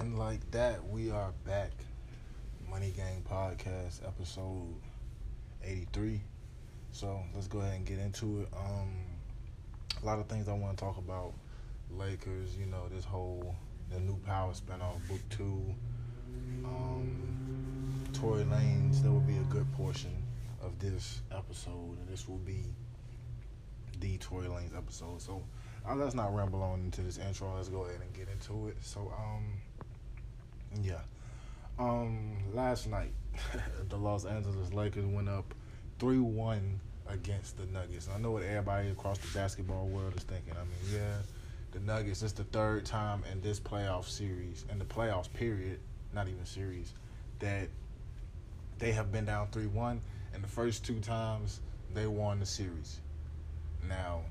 And like that, we are back. Money Gang Podcast, episode 83. So let's go ahead and get into it. A lot of things I want to talk about. Lakers, you know, this whole, the new Power spinoff, Book Two. Tory Lanez, there will be a good portion of this episode, and this will be the Tory Lanez episode. So let's not ramble on into this intro. Let's go ahead and get into it. So, last night, the Los Angeles Lakers went up 3-1 against the Nuggets. And I know what everybody across the basketball world is thinking. I mean, yeah, the Nuggets, it's the third time in this playoff series, in the playoffs period, not even series, that they have been down 3-1, and the first two times they won the series. Now,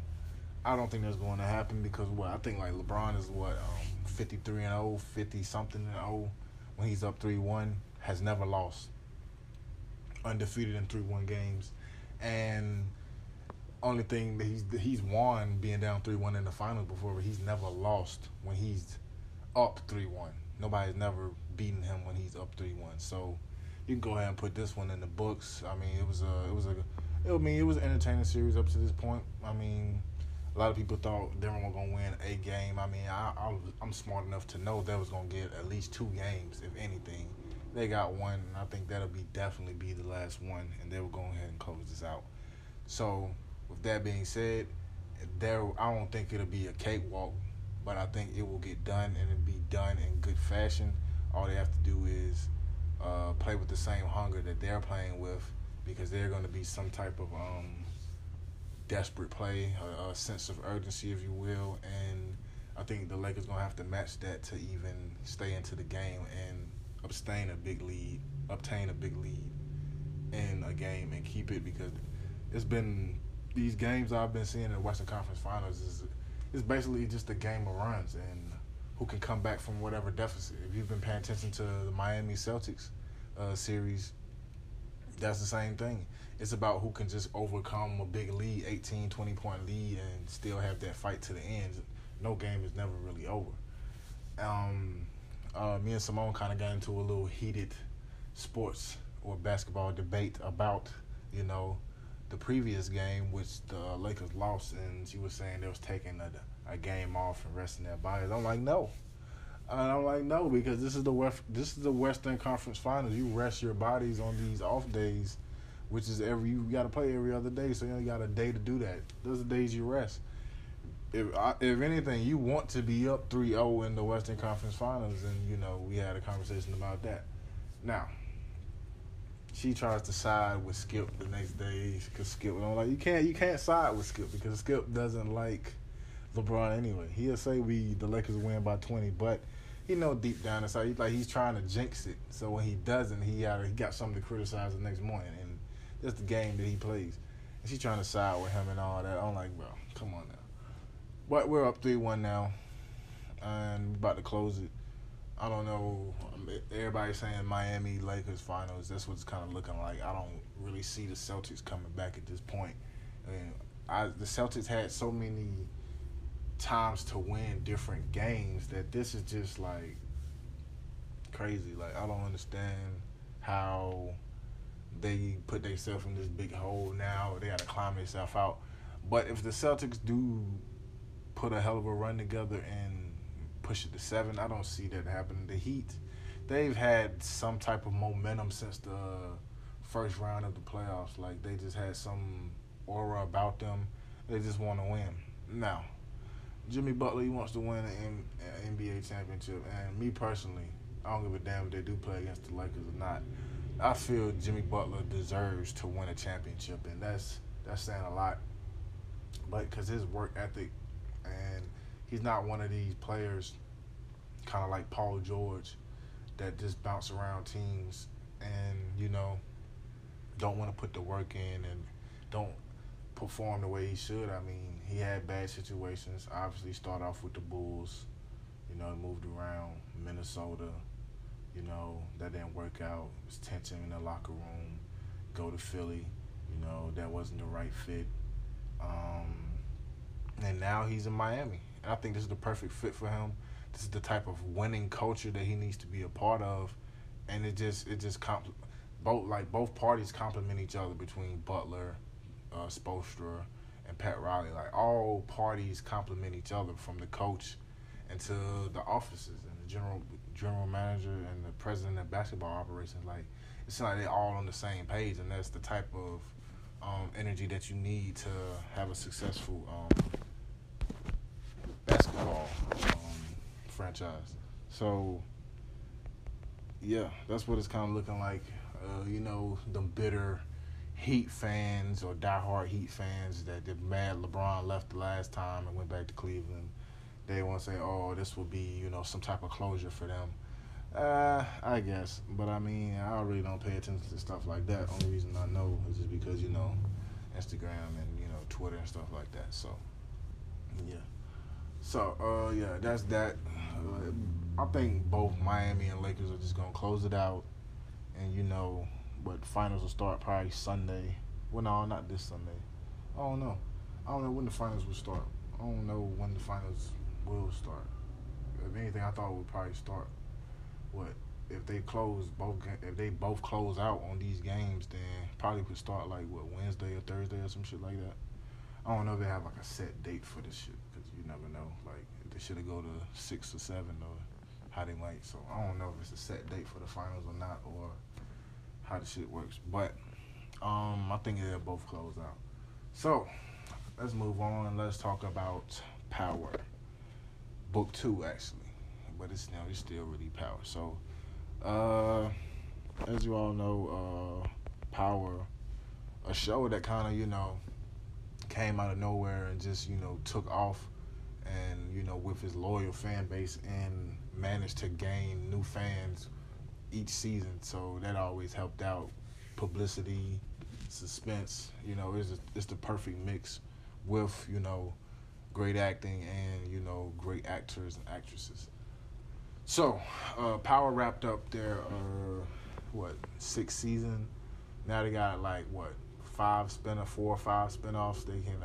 I don't think that's going to happen because, I think, like, LeBron is, 53-0, 50-something-0 when he's up 3-1, has never lost. Undefeated in 3-1 games. And only thing that he's won being down 3-1 in the finals before, but he's never lost when he's up 3-1. Nobody's never beaten him when he's up 3-1. So you can go ahead and put this one in the books. I mean, it was an entertaining series up to this point. I mean, a lot of people thought they were going to win a game. I mean, I'm smart enough to know they was going to get at least two games, if anything. They got one, and I think that'll definitely be the last one, and they will go ahead and close this out. So, with that being said, I don't think it'll be a cakewalk, but I think it will get done, and it'll be done in good fashion. All they have to do is play with the same hunger that they're playing with, because they're going to be some type of desperate play, a sense of urgency, if you will, and I think the Lakers going to have to match that to even stay into the game and obtain a big lead in a game and keep it, because it's been, these games I've been seeing in the Western Conference Finals is basically just a game of runs and who can come back from whatever deficit. If you've been paying attention to the Miami Celtics series, that's the same thing. It's about who can just overcome a big lead, 18, 20-point lead, and still have that fight to the end. No game is never really over. Me and Simone kind of got into a little heated sports or basketball debate about, you know, the previous game, which the Lakers lost, and she was saying they was taking a game off and resting their bodies. I'm like, no, because this is the Western Conference Finals. You rest your bodies on these off days, which is you got to play every other day, so you only got a day to do that. Those are the days you rest. If anything, you want to be up 3-0 in the Western Conference Finals, and, you know, we had a conversation about that. Now, she tries to side with Skip the next day because Skip was like, you can't side with Skip because Skip doesn't like LeBron anyway. He'll say the Lakers win by 20, but he know deep down inside he's trying to jinx it. So when he doesn't, he got something to criticize the next morning, and that's the game that he plays. And she's trying to side with him and all that. I'm like, bro, come on now. But we're up 3-1 now, and we're about to close it. I don't know. Everybody's saying Miami Lakers finals. That's what it's kind of looking like. I don't really see the Celtics coming back at this point. I mean, the Celtics had so many times to win different games that this is just, like, crazy. Like, I don't understand how they put themselves in this big hole now. They got to climb themselves out. But if the Celtics do put a hell of a run together and push it to 7. I don't see that happening. The Heat, they've had some type of momentum since the first round of the playoffs. Like, they just had some aura about them. They just want to win. Now, Jimmy Butler, he wants to win an NBA championship. And me personally, I don't give a damn if they do play against the Lakers or not. I feel Jimmy Butler deserves to win a championship. And that's saying a lot. But because his work ethic, and he's not one of these players kind of like Paul George that just bounce around teams and, you know, don't want to put the work in and don't perform the way he should. I mean, he had bad situations. Obviously, start off with the Bulls. You know, he moved around Minnesota. You know, that didn't work out. It was tension in the locker room. Go to Philly. You know, that wasn't the right fit. And now he's in Miami. And I think this is the perfect fit for him. This is the type of winning culture that he needs to be a part of, and it just both parties complement each other between Butler, Spoelstra, and Pat Riley. Like, all parties complement each other, from the coach and to the officers and the general manager and the president of basketball operations. Like, it's like they're all on the same page, and that's the type of energy that you need to have a successful basketball franchise. So, yeah, that's what it's kind of looking like. The bitter Heat fans or diehard Heat fans that they're mad LeBron left the last time and went back to Cleveland. They want to say, oh, this will be, some type of closure for them. I guess. But, I really don't pay attention to stuff like that. Only reason I know is just because, Instagram and, Twitter and stuff like that. So, yeah. So, that's that. I think both Miami and Lakers are just going to close it out. And, but finals will start probably Sunday. Well, no, not this Sunday. I don't know. I don't know when the finals will start. I don't know when the finals will start. If anything, I thought it would probably start. What if they both close out on these games? Then probably could start Wednesday or Thursday or some shit like that. I don't know if they have a set date for this shit, because you never know. They should have go to 6 or 7 or how they might. So I don't know if it's a set date for the finals or not, or how the shit works. But I think they'll both close out. So let's move on. Let's talk about Power. Book 2, actually. But it's still really Power. So, as you all know, Power, a show that kind of, came out of nowhere and just, took off and, with his loyal fan base and managed to gain new fans each season. So that always helped out. Publicity, suspense, it's the perfect mix with, great acting and, great actors and actresses. So, Power wrapped up their, 6th season. Now they got, 4 or 5 spinoffs they can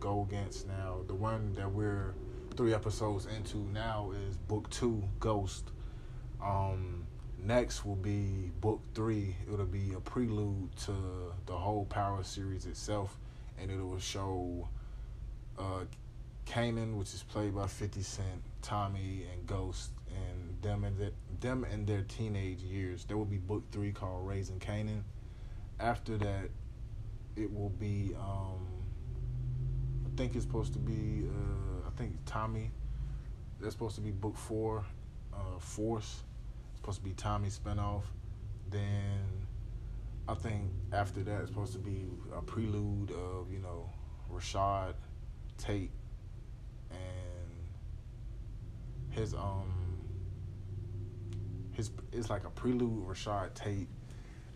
go against now. The one that we're 3 episodes into now is Book 2, Ghost. Next will be Book 3. It'll be a prelude to the whole Power series itself, and it will show Kanan, which is played by 50 Cent, Tommy, and Ghost, and them in their teenage years. There will be Book 3 called Raising Kanan. After that, it will be, I think it's supposed to be, Tommy. That's supposed to be Book 4, Force. It's supposed to be Tommy's spinoff. Then I think after that, it's supposed to be a prelude of, Rashad Tate and his it's like a prelude of Rashad Tate,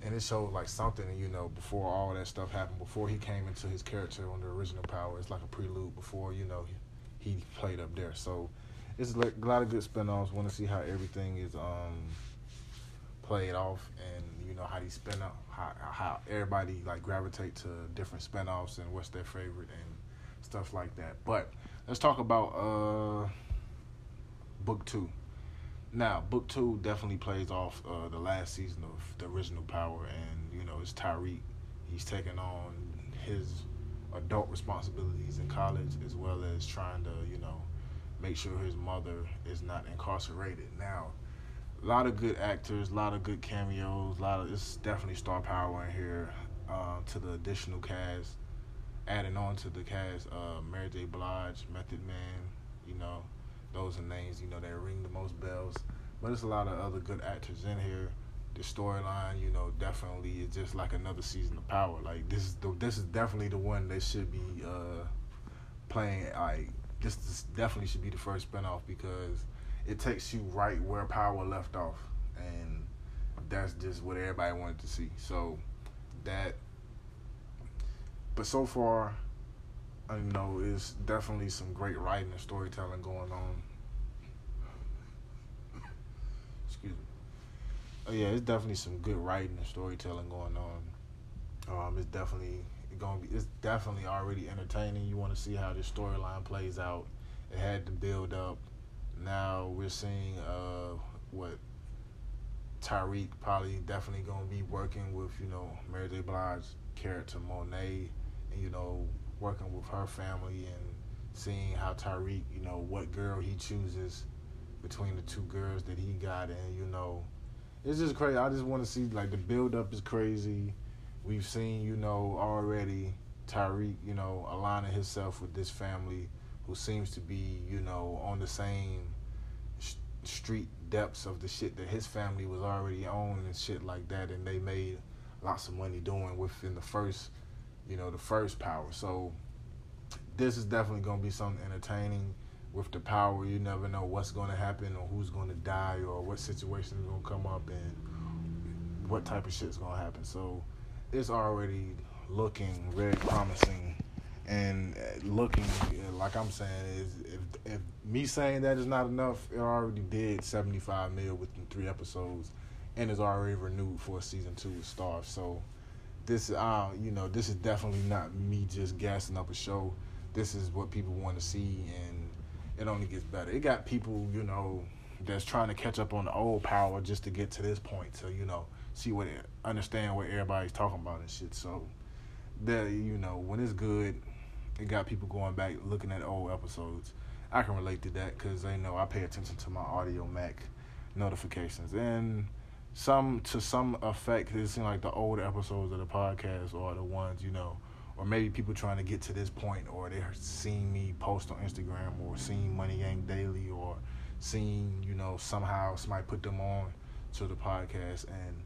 and it showed something before all that stuff happened, before he came into his character on the original Power. It's like a prelude before he played up there. So it's a lot of good spinoffs. Want to see how everything is played off, and how these spinoff how everybody gravitate to different spinoffs and what's their favorite and stuff like that. But let's talk about Book 2. Now, Book 2 definitely plays off the last season of the original Power, and it's Tariq. He's taking on his adult responsibilities in college, as well as trying to make sure his mother is not incarcerated. Now, a lot of good actors, a lot of good cameos, it's definitely star power in here. To the additional cast, adding on to the cast, Mary J. Blige, Method Man, those are names, that ring the most bells. But it's a lot of other good actors in here. The storyline, definitely is just another season of Power. This is definitely the one that should be playing. This definitely should be the first spinoff, because it takes you right where Power left off. And that's just what everybody wanted to see. So that... But so far, it's definitely some great writing and storytelling going on. Excuse me. It's definitely some good writing and storytelling going on. It's definitely already entertaining. You want to see how this storyline plays out. It had to build up. Now we're seeing what Tariq probably definitely gonna be working with, you know, Mary J. Blige's character Monet, and you know, working with her family and seeing how Tariq, you know, what girl he chooses between the two girls that he got, and you know, it's just crazy. I just want to see, like, the build up is crazy. We've seen, you know, already Tariq, you know, aligning himself with this family who seems to be, you know, on the same street depths of the shit that his family was already on and shit like that, and they made lots of money doing within the first, you know, the first Power. So this is definitely going to be something entertaining. With the Power, you never know what's going to happen or who's going to die or what situation is going to come up and what type of shit's going to happen. So it's already looking very promising and looking, like I'm saying, is if me saying that is not enough, it already did $75 million within 3 episodes and is already renewed for season 2 with Starve. So this, you know, this is definitely not me just gassing up a show. This is what people want to see, and it only gets better. It got people, you know, that's trying to catch up on the old Power just to get to this point to, you know, see what, understand what everybody's talking about and shit. So, that, you know, when it's good, it got people going back looking at old episodes. I can relate to that because they know I pay attention to my Audio Mac notifications, and to some effect, it seems like the older episodes of the podcast are the ones, you know. Or maybe people trying to get to this point, or they're seeing me post on Instagram, or seeing Money Gang Daily, or seeing, you know, somehow somebody put them on to the podcast, and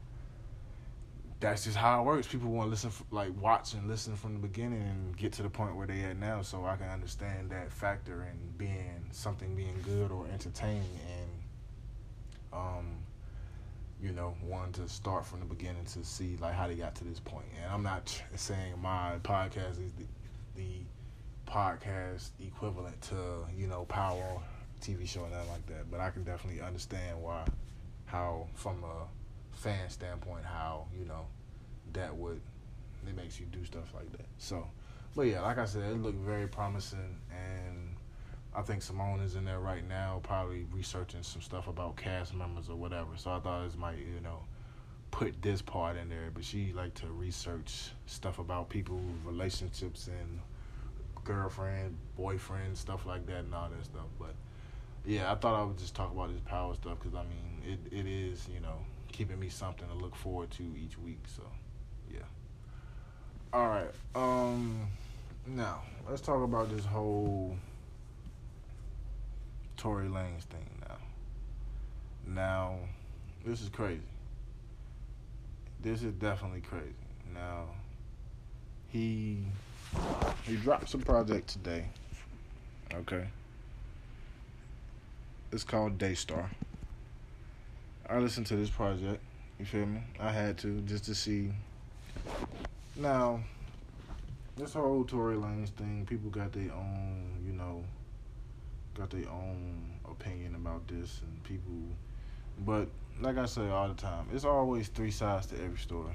that's just how it works. People want to listen, watch and listen from the beginning and get to the point where they at now. So I can understand that factor and being good or entertaining, and you know, wanting to start from the beginning to see, like, how they got to this point. And I'm not saying my podcast is the podcast equivalent to, you know, Power TV show or nothing like that. But I can definitely understand how, from a fan standpoint, how, you know, it makes you do stuff like that. So, but yeah, like I said, it looked very promising, and I think Simone is in there right now probably researching some stuff about cast members or whatever. So I thought this might, you know, put this part in there. But she liked to research stuff about people, relationships and girlfriend, boyfriend, stuff like that and all that stuff. But, yeah, I thought I would just talk about this Power stuff because, I mean, it is, you know, keeping me something to look forward to each week. So, yeah. All right. Now, let's talk about this whole Tory Lanez thing now. Now, this is crazy. This is definitely crazy. Now, he dropped some project today. Okay. It's called Daystar. I listened to this project. You feel me? I had to, just to see. Now, this whole Tory Lanez thing, people got their own, you know, got their own opinion about this and people, but like I say all the time, it's always 3 sides to every story.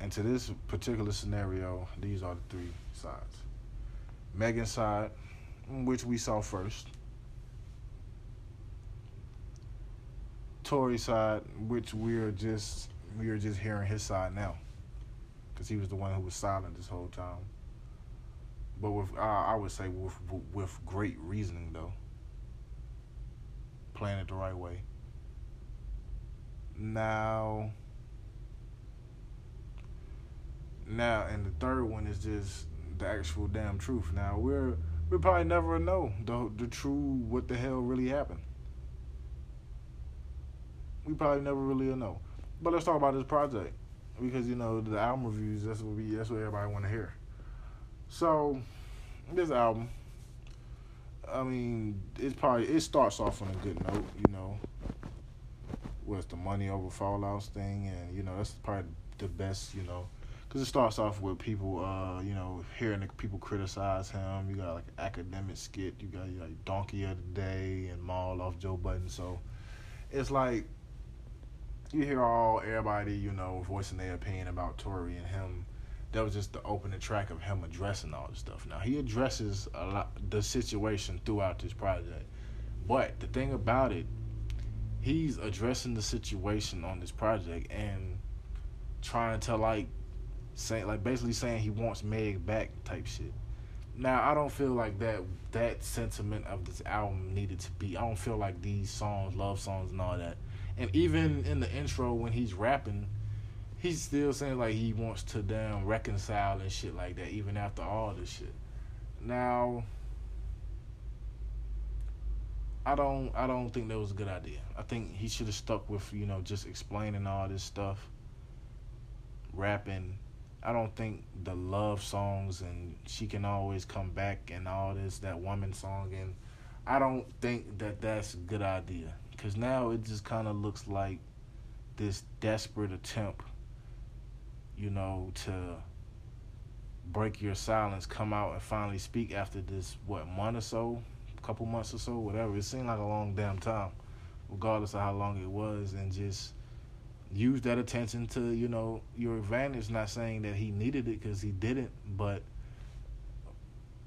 And to this particular scenario, these are the 3 sides. Megan's side, which we saw first. Tory's side, which we are just hearing his side now, because he was the one who was silent this whole time. But with, I would say with great reasoning, though. Playing it the right way. Now, and the third one is just the actual damn truth. Now, we'll probably never know the true what the hell really happened. We probably never really know. But let's talk about this project, because, you know, the album reviews, that's what everybody want to hear. So, this album, I mean, it starts off on a good note, you know, with the Money Over Fallouts thing, and, you know, that's probably the best, you know, because it starts off with people, you know, hearing the people criticize him. You got, like, an academic skit. You got, like, Donkey of the Day and Maul off Joe Budden. So, it's like, you hear everybody, you know, voicing their opinion about Tory and him. That was just the opening track of him addressing all this stuff. Now, he addresses a lot the situation throughout this project. But the thing about it, he's addressing the situation on this project and trying to basically saying he wants Meg back type shit. Now, I don't feel like that sentiment of this album needed to be. I don't feel like these songs, love songs and all that. And even in the intro when he's rapping, he's still saying like he wants to damn reconcile and shit like that, even after all this shit. Now, I don't think that was a good idea. I think he should have stuck with, just explaining all this stuff, rapping. I don't think the love songs and She Can Always Come Back and all this, that woman song, and I don't think that that's a good idea, because now it just kind of looks like this desperate attempt, to break your silence, come out and finally speak after this, couple months or so, whatever. It seemed like a long damn time, regardless of how long it was, and just use that attention to, your advantage. Not saying that he needed it, because he didn't, but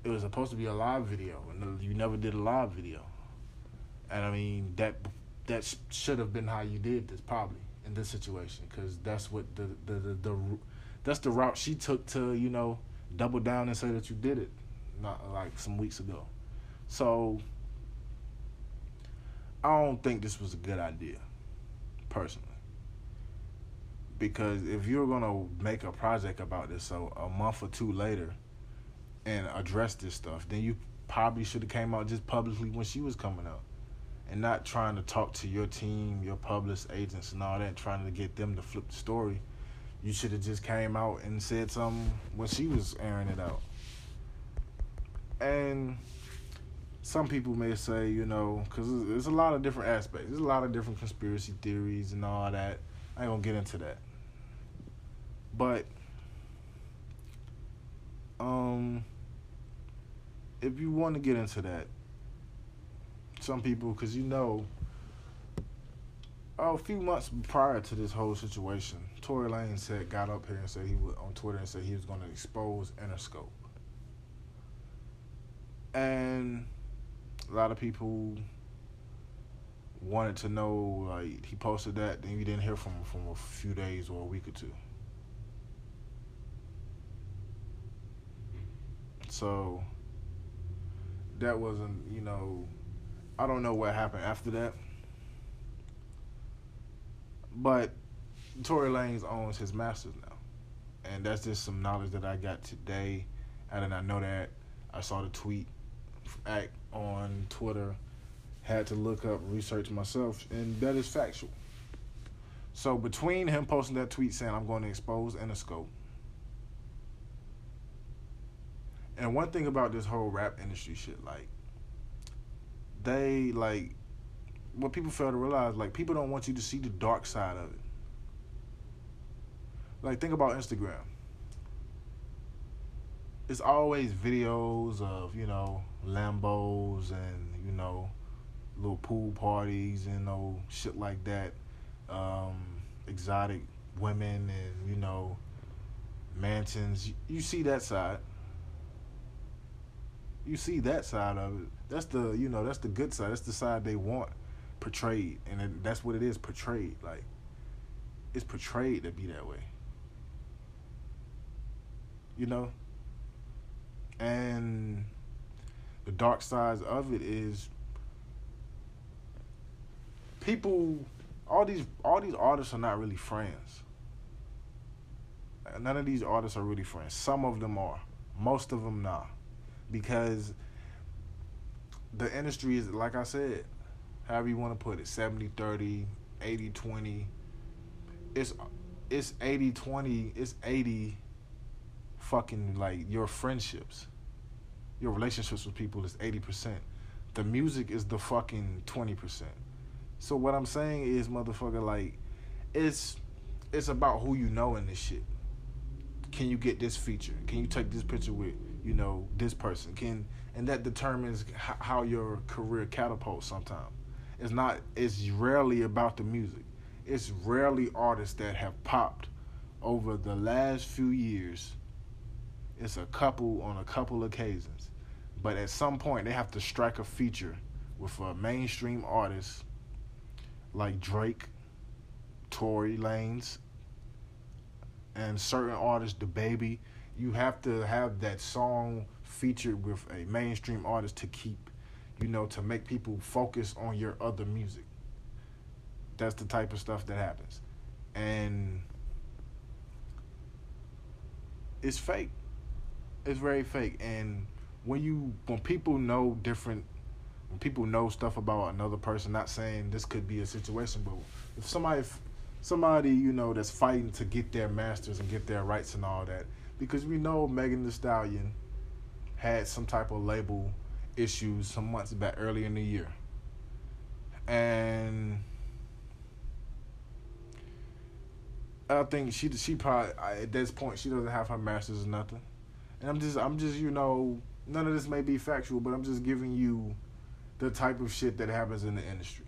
it was supposed to be a live video, and you never did a live video. And I mean, that should have been how you did this, probably, in this situation, because that's what that's the route she took to, double down and say that you did it, not like some weeks ago. So, I don't think this was a good idea, personally. Because if you're going to make a project about this, so a month or two later, and address this stuff, then you probably should have came out just publicly when she was coming out. And not trying to talk to your team, your publicist agents and all that, trying to get them to flip the story. You should have just came out and said something when she was airing it out. And some people may say, because there's a lot of different aspects. There's a lot of different conspiracy theories and all that. I ain't going to get into that. But if you want to get into that, some people, because a few months prior to this whole situation, Tory Lanez got up here and said he was on Twitter and said he was going to expose Interscope. And a lot of people wanted to know, like, he posted that, then you didn't hear from him for a few days or a week or two. So that wasn't, I don't know what happened after that. But Tory Lanez owns his masters now. And that's just some knowledge that I got today. I did not know that. I saw the tweet on Twitter, had to look up, research myself, and that is factual. So between him posting that tweet saying I'm going to expose Interscope, and one thing about this whole rap industry shit, what people fail to realize, people don't want you to see the dark side of it. Think about Instagram. It's always videos of, Lambos and, little pool parties and, shit like that. Exotic women and, mansions. You see that side. You see that side of it. That's the, that's the good side. That's the side they want portrayed. And that's what it is, portrayed. It's portrayed to be that way. And the dark sides of it is people, all these artists are not really friends. None of these artists are really friends. Some of them are. Most of them not. Because the industry is, like I said, however you want to put it, 70-30, 80-20. It's 80-20, it's 80 fucking, your friendships, your relationships with people is 80%. The music is the fucking 20%. So what I'm saying is, motherfucker, it's about who you know in this shit. Can you get this feature? Can you take this picture with, this person? And that determines how your career catapults sometimes. It's rarely about the music. It's rarely artists that have popped over the last few years. It's a couple on a couple occasions. But at some point, they have to strike a feature with mainstream artists like Drake, Tory Lanez, and certain artists, DaBaby, you have to have that song featured with a mainstream artist to keep, you know, to make people focus on your other music. That's the type of stuff that happens. And it's fake. It's very fake. And when people know stuff about another person, not saying this could be a situation, but if somebody, you know, that's fighting to get their masters and get their rights and all that, because we know Megan Thee Stallion had some type of label issues some months back, early in the year. And I think she probably, at this point, she doesn't have her masters or nothing. And I'm just, you know, none of this may be factual, but I'm just giving you the type of shit that happens in the industry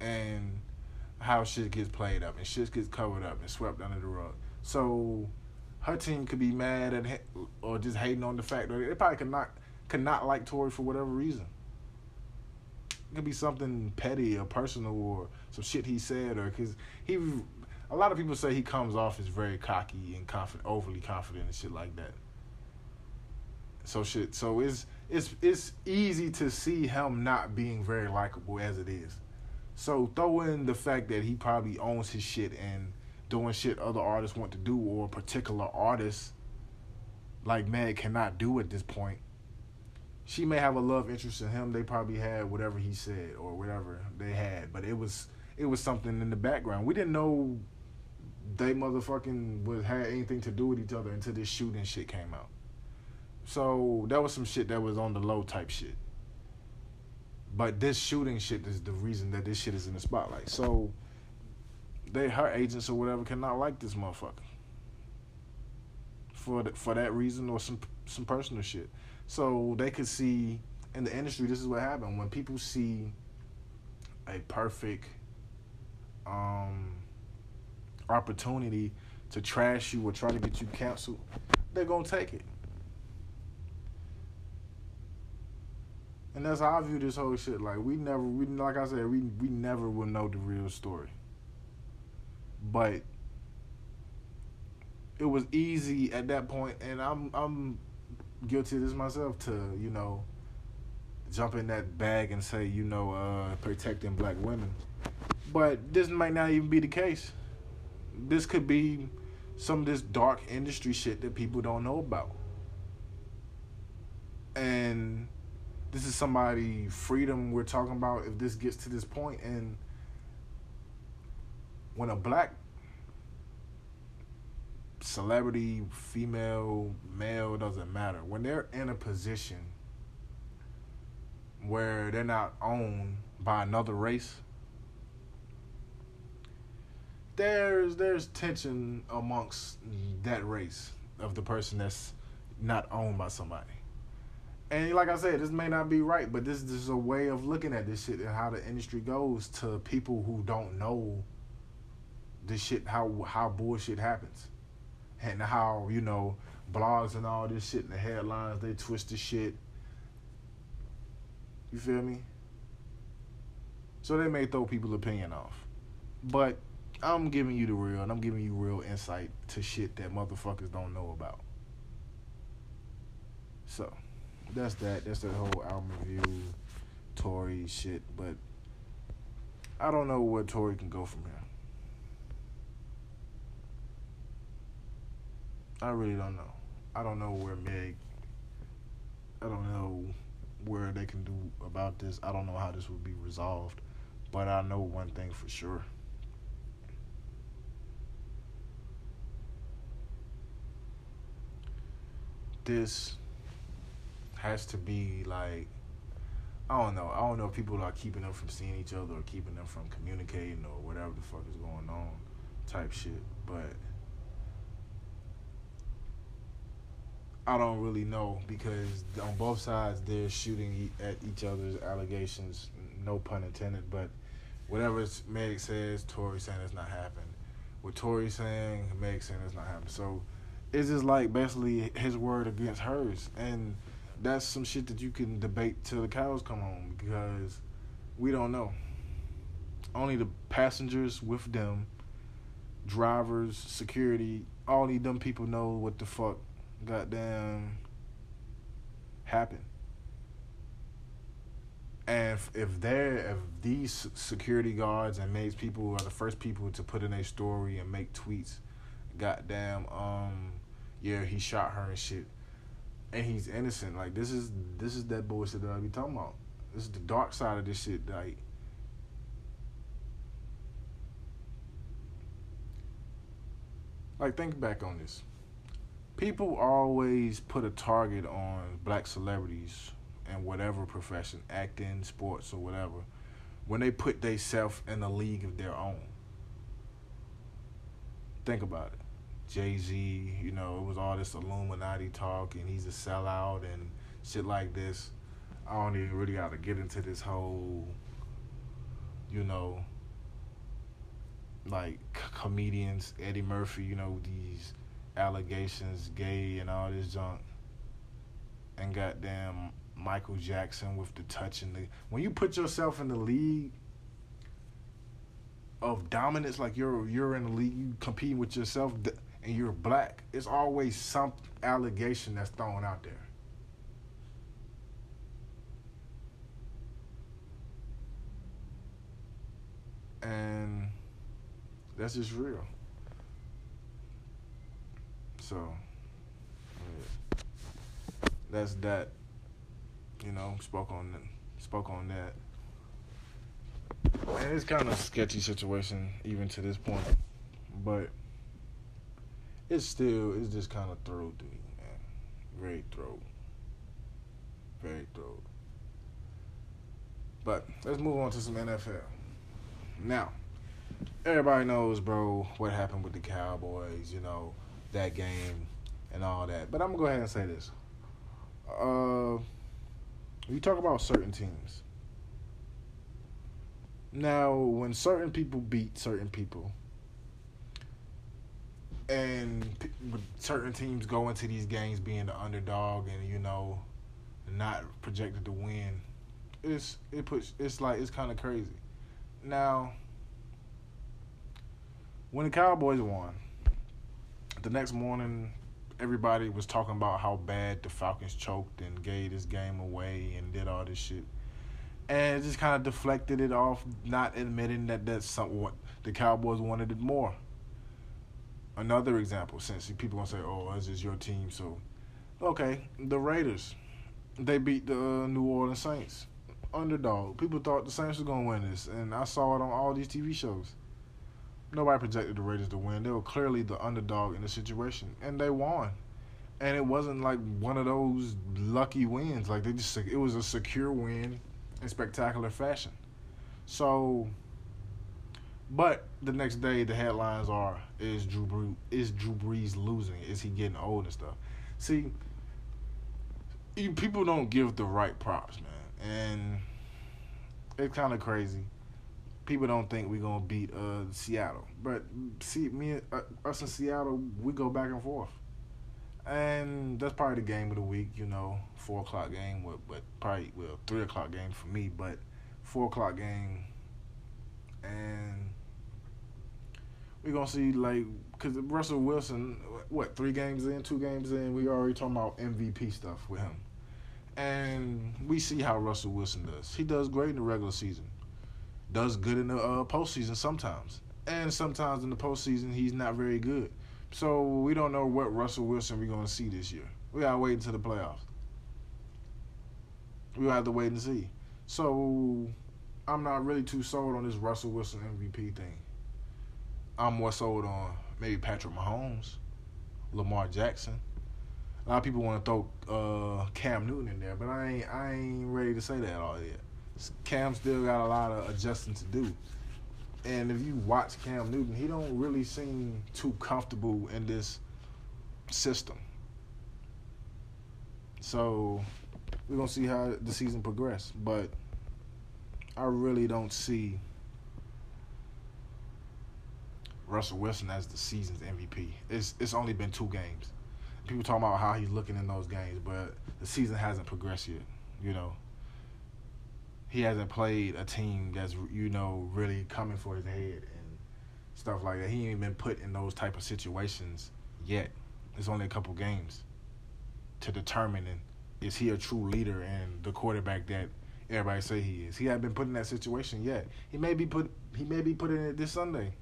and how shit gets played up and shit gets covered up and swept under the rug. So her team could be mad at or just hating on the fact that they probably could not like Tory for whatever reason. It could be something petty or personal or some shit he said, or because he. A lot of people say he comes off as very cocky and confident, overly confident and shit like that. So it's easy to see him not being very likable as it is. So throw in the fact that he probably owns his shit and doing shit other artists want to do, or particular artists like Meg cannot do at this point. She may have a love interest in him. They probably had whatever he said or whatever they had, but it was something in the background. We didn't know they motherfucking had anything to do with each other until this shooting shit came out. So that was some shit that was on the low type shit. But this shooting shit is the reason that this shit is in the spotlight. So her agents or whatever cannot like this motherfucker for that reason, or some personal shit. So they could see in the industry, this is what happened when people see a perfect opportunity to trash you or try to get you canceled, they're gonna take it. And that's how I view this whole shit. Like we never will know the real story. But it was easy at that point, and I'm guilty of this myself, to, you know, jump in that bag and say, you know, protecting black women. But this might not even be the case. This could be some of this dark industry shit that people don't know about. And this is somebody's freedom we're talking about if this gets to this point. And when a black celebrity, female, male, doesn't matter, when they're in a position where they're not owned by another race, there's tension amongst that race of the person that's not owned by somebody. And like I said, this may not be right, but this is a way of looking at this shit and how the industry goes to people who don't know this shit, how bullshit happens. And how, you know, blogs and all this shit and the headlines, they twist the shit. You feel me? So they may throw people's opinion off. But I'm giving you the real, and I'm giving you real insight to shit that motherfuckers don't know about. So that's that. That's that whole album review, Tory shit. But I don't know where Tory can go from here. I really don't know. I don't know where Meg. I don't know where they can do about this. I don't know how this will be resolved. But I know one thing for sure. This has to be like, I don't know if people are keeping them from seeing each other or keeping them from communicating or whatever the fuck is going on type shit, but I don't really know, because on both sides they're shooting at each other's allegations, no pun intended, but whatever Meg says, Tory saying it's not happening. What Tory's saying, Meg saying it's not happening. So it's just like basically his word against hers, and that's some shit that you can debate till the cows come home, because We don't know. Only the passengers with them, drivers, security, only them people know what the fuck goddamn happened. And if these security guards and these people are the first people to put in their story and make tweets, goddamn, yeah, he shot her and shit, and he's innocent. Like, this is that bullshit that I be talking about. This is the dark side of this shit. Like, think back on this. People always put a target on black celebrities in whatever profession, acting, sports, or whatever, when they put themselves in a league of their own. Think about it. Jay-Z, you know, it was all this Illuminati talk, and he's a sellout and shit like this. I don't even really got to get into this whole, you know, like comedians, Eddie Murphy, you know, these allegations, gay and all this junk, and goddamn Michael Jackson with the touch and the... When you put yourself in the league of dominance, like you're in the league, you competing with yourself, and you're black, it's always some allegation that's thrown out there. And that's just real. So, yeah. That's that. You know, spoke on that. And it's kind of a sketchy situation even to this point, but it's just kind of thrilled to me, man. Very thrilled. But let's move on to some NFL. Now, everybody knows, bro, what happened with the Cowboys, you know, that game and all that. But I'm going to go ahead and say this. You talk about certain teams. Now, when certain people beat certain people and certain teams go into these games being the underdog and, you know, not projected to win, it's kind of crazy. Now, when the Cowboys won, the next morning, everybody was talking about how bad the Falcons choked and gave this game away and did all this shit. And it just kind of deflected it off, not admitting that that's somewhat the Cowboys wanted it more. Another example, since people going to say, oh, this is your team, so. Okay, the Raiders, they beat the New Orleans Saints. Underdog. People thought the Saints was going to win this, and I saw it on all these TV shows. Nobody projected the Raiders to win. They were clearly the underdog in the situation, and they won. And it wasn't like one of those lucky wins. Like, it was a secure win in spectacular fashion. So, but the next day the headlines are: Is Drew Brees losing? Is he getting old and stuff? See, people don't give the right props, man, and it's kind of crazy. People don't think we're going to beat Seattle. But, see, us in Seattle, we go back and forth. And that's probably the game of the week, you know, 4 o'clock game, but probably, 3 o'clock game for me, but 4 o'clock game. And we're going to see, like, because Russell Wilson, 2 games in, we already talking about MVP stuff with him. And we see how Russell Wilson does. He does great in the regular season. Does good in the postseason sometimes. And sometimes in the postseason, he's not very good. So we don't know what Russell Wilson we're going to see this year. We got to wait until the playoffs. We have to wait and see. So I'm not really too sold on this Russell Wilson MVP thing. I'm more sold on maybe Patrick Mahomes, Lamar Jackson. A lot of people want to throw Cam Newton in there, but I ain't ready to say that all yet. Cam still got a lot of adjusting to do. And if you watch Cam Newton, he don't really seem too comfortable in this system. So we're going to see how the season progresses. But I really don't see Russell Wilson as the season's MVP. It's only been 2 games. People talking about how he's looking in those games, but the season hasn't progressed yet, you know. he hasn't played a team that's, you know, really coming for his head and stuff like that. He ain't even been put in those type of situations yet. It's only a couple games to determine, is he a true leader and the quarterback that everybody say he is. He hasn't been put in that situation yet. He may be put in it this Sunday,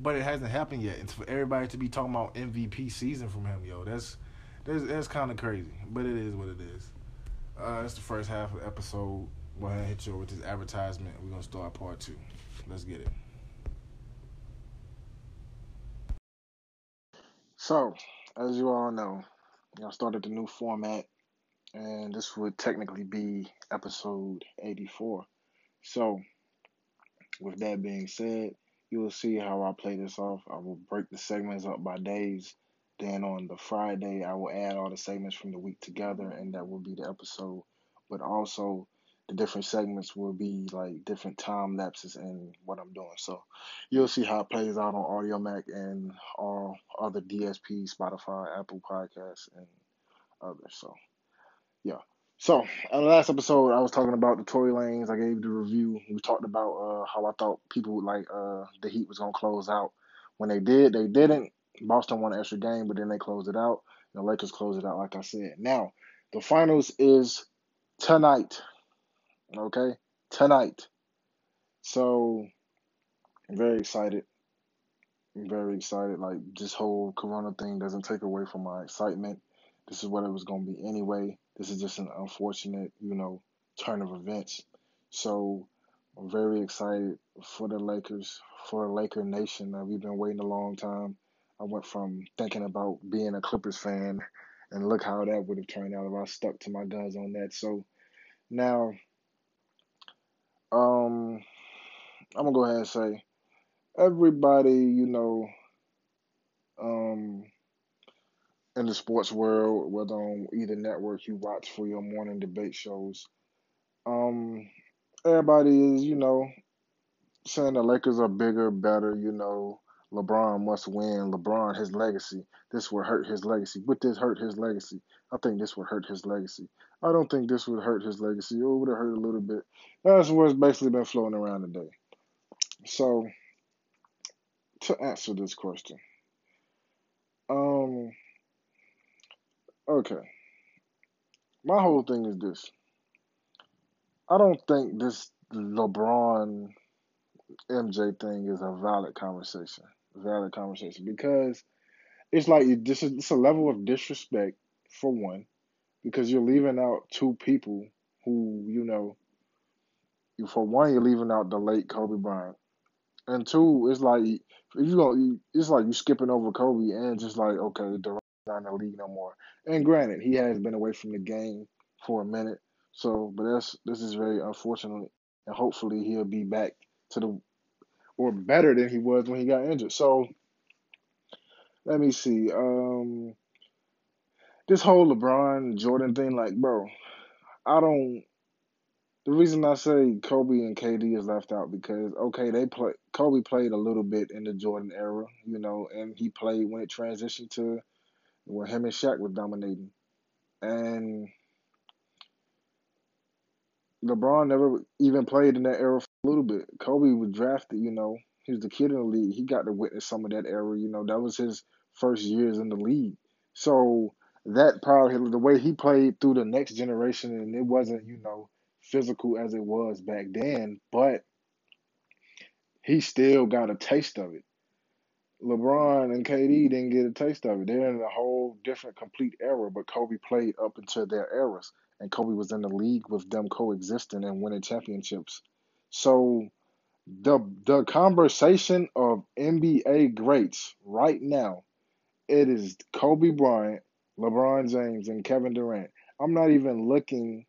but it hasn't happened yet. And for everybody to be talking about MVP season from him, yo, that's kind of crazy. But it is what it is. It's the first half of the episode. We're gonna hit you with this advertisement. We're gonna start part 2. Let's get it. So, as you all know, I started the new format, and this would technically be episode 84. So, with that being said, you will see how I play this off. I will break the segments up by days. Then on the Friday, I will add all the segments from the week together, and that will be the episode. But also, the different segments will be like different time lapses in what I'm doing. So you'll see how it plays out on Audio Mac and all other DSP, Spotify, Apple Podcasts, and others. So, yeah. So, on the last episode, I was talking about the Tory Lanez. I gave the review. We talked about how I thought people would like the Heat was going to close out. When they did, they didn't. Boston won an extra game, but then they closed it out. The Lakers closed it out, like I said. Now, the finals is tonight. Okay? Tonight. So, I'm very excited. I'm very excited. Like, this whole corona thing doesn't take away from my excitement. This is what it was going to be anyway. This is just an unfortunate, you know, turn of events. So, I'm very excited for the Lakers, for the Laker Nation. Now, we've been waiting a long time. I went from thinking about being a Clippers fan, and look how that would have turned out if I stuck to my guns on that. So now, I'm going to go ahead and say, everybody, you know, in the sports world, whether on either network you watch for your morning debate shows, everybody is, you know, saying the Lakers are bigger, better, you know, LeBron must win. LeBron, his legacy. This would hurt his legacy. Would this hurt his legacy? I think this would hurt his legacy. I don't think this would hurt his legacy. It would have hurt a little bit. That's what's basically been floating around today. So, to answer this question, okay. My whole thing is this. I don't think this LeBron MJ thing is a valid conversation, because it's like it's a level of disrespect, for one, because you're leaving out two people who, you know, for one, you're leaving out the late Kobe Bryant, and two, it's like you skipping over Kobe and just like, okay, Durant's not in the league no more. And granted, he has been away from the game for a minute, so but this is very unfortunate, and hopefully he'll be back or better than he was when he got injured. So, let me see. This whole LeBron Jordan thing, like, bro, the reason I say Kobe and KD is left out because, okay, Kobe played a little bit in the Jordan era, you know, and he played when it transitioned to when him and Shaq were dominating. And LeBron never even played in that era for a little bit. Kobe was drafted, you know. He was the kid in the league. He got to witness some of that era, you know. That was his first years in the league. So that probably, the way he played through the next generation, and it wasn't, you know, physical as it was back then, but he still got a taste of it. LeBron and KD didn't get a taste of it. They're in a whole different, complete era, but Kobe played up until their eras. And Kobe was in the league with them coexisting and winning championships. So the conversation of NBA greats right now, it is Kobe Bryant, LeBron James, and Kevin Durant. I'm not even looking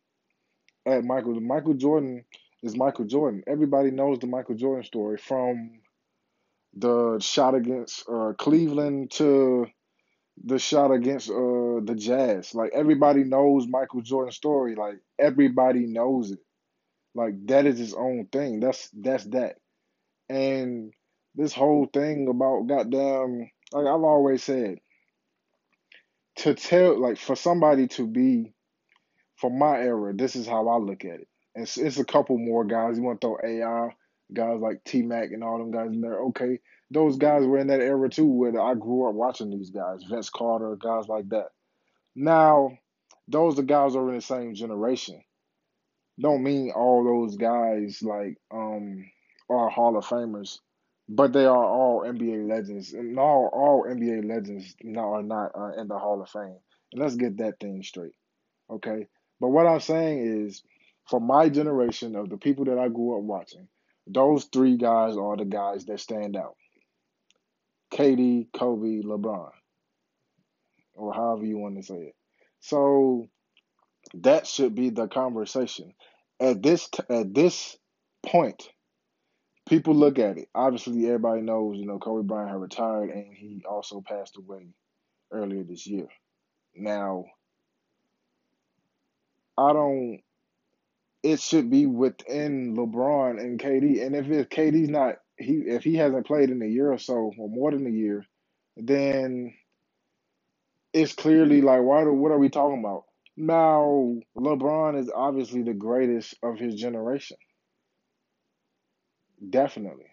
at Michael. Michael Jordan is Michael Jordan. Everybody knows the Michael Jordan story, from the shot against Cleveland to the shot against the Jazz. Like, everybody knows Michael Jordan's story. Like, everybody knows it. Like, that is his own thing. That's that. And this whole thing about goddamn, like, I've always said, for somebody to be, for my era, this is how I look at it. It's a couple more guys. You want to throw AI, guys like T-Mac and all them guys in there. Okay, those guys were in that era too where I grew up watching these guys, Vince Carter, guys like that. Now, those the guys are in the same generation. Don't mean all those guys like are Hall of Famers, but they are all NBA legends. And all NBA legends are not in the Hall of Fame. And let's get that thing straight, okay? But what I'm saying is, for my generation of the people that I grew up watching, those three guys are the guys that stand out. KD, Kobe, LeBron, or however you want to say it. So that should be the conversation. At this point, people look at it. Obviously, everybody knows, Kobe Bryant had retired, and he also passed away earlier this year. Now, it should be within LeBron and KD. And if KD's not, if he hasn't played in a year or so, or more than a year, then it's clearly like, what are we talking about? Now, LeBron is obviously the greatest of his generation. Definitely.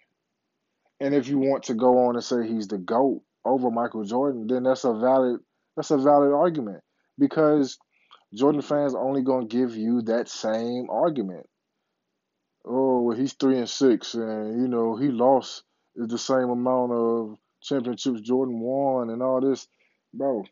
And if you want to go on and say he's the GOAT over Michael Jordan, then that's a valid argument, because Jordan fans are only going to give you that same argument. Oh, well, he's 3-6, and, he lost the same amount of championships Jordan won and all this. Bro,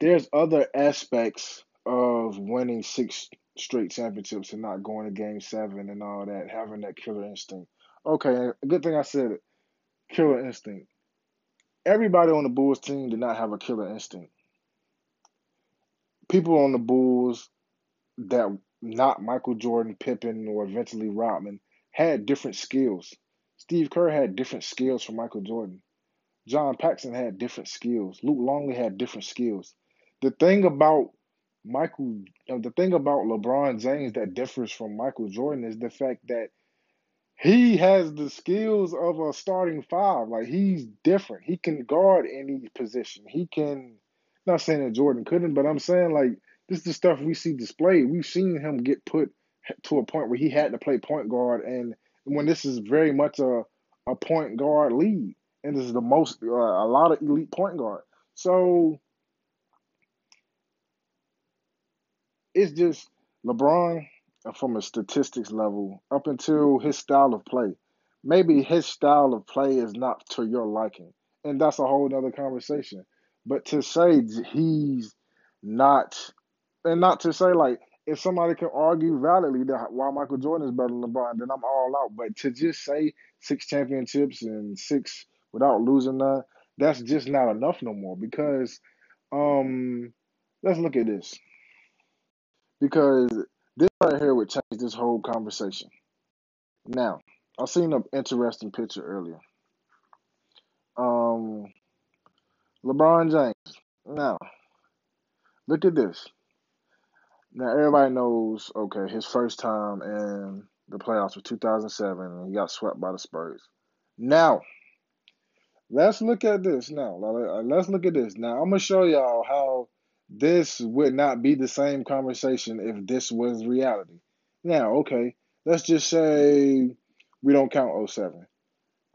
there's other aspects of winning 6 straight championships and not going to Game 7 and all that, having that killer instinct. Okay, good thing I said it. Killer instinct. Everybody on the Bulls team did not have a killer instinct. People on the Bulls that not Michael Jordan, Pippen, or eventually Rodman had different skills. Steve Kerr had different skills from Michael Jordan. John Paxson had different skills. Luke Longley had different skills. The thing about LeBron James that differs from Michael Jordan is the fact that he has the skills of a starting five. Like, he's different. He can guard any position. He can. Not saying that Jordan couldn't, but I'm saying, like, this is the stuff we see displayed. We've seen him get put to a point where he had to play point guard, and when this is very much a point guard league, and this is the most a lot of elite point guard. So it's just LeBron, from a statistics level, up until his style of play. Maybe his style of play is not to your liking, and that's a whole other conversation. But to say he's not, and not to say, like, if somebody can argue validly that why Michael Jordan is better than LeBron, then I'm all out. But to just say 6 championships and 6 without losing none, that's just not enough no more. Because let's look at this. Because this right here would change this whole conversation. Now, I seen an interesting picture earlier. LeBron James. Now, look at this. Now, everybody knows, okay, his first time in the playoffs was 2007, and he got swept by the Spurs. Now, let's look at this. Now, I'm going to show y'all how this would not be the same conversation if this was reality. Now, okay, let's just say we don't count 07.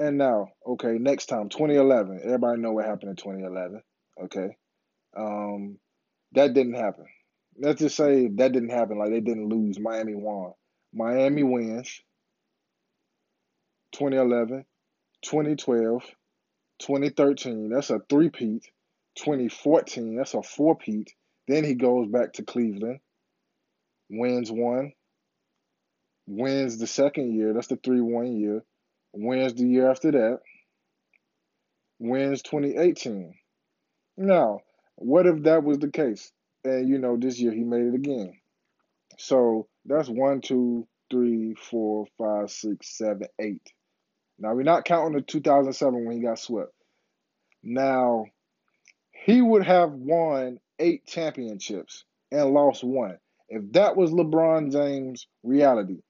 And now, okay, next time, 2011. Everybody know what happened in 2011, okay? That didn't happen. Let's just say that didn't happen. Like, they didn't lose. Miami won. Miami wins 2011, 2012, 2013. That's a 3-peat. 2014, that's a 4-peat. Then he goes back to Cleveland, wins one, wins the second year. That's the 3-1 year. Wins the year after that. Wins 2018. Now, what if that was the case? And, this year he made it again. So that's 1, 2, 3, 4, 5, 6, 7, 8. Now, we're not counting the 2007 when he got swept. Now, he would have won 8 championships and lost 1. If that was LeBron James' reality,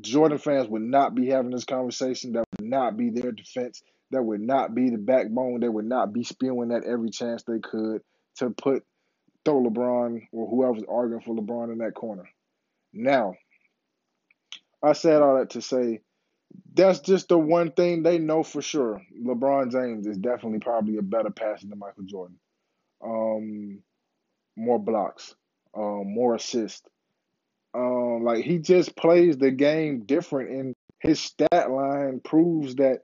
Jordan fans would not be having this conversation. That would not be their defense. That would not be the backbone. They would not be spewing that every chance they could to throw LeBron or whoever's arguing for LeBron in that corner. Now, I said all that to say that's just the one thing they know for sure. LeBron James is definitely probably a better passer than Michael Jordan. More blocks, more assists. Like, he just plays the game different, and his stat line proves that.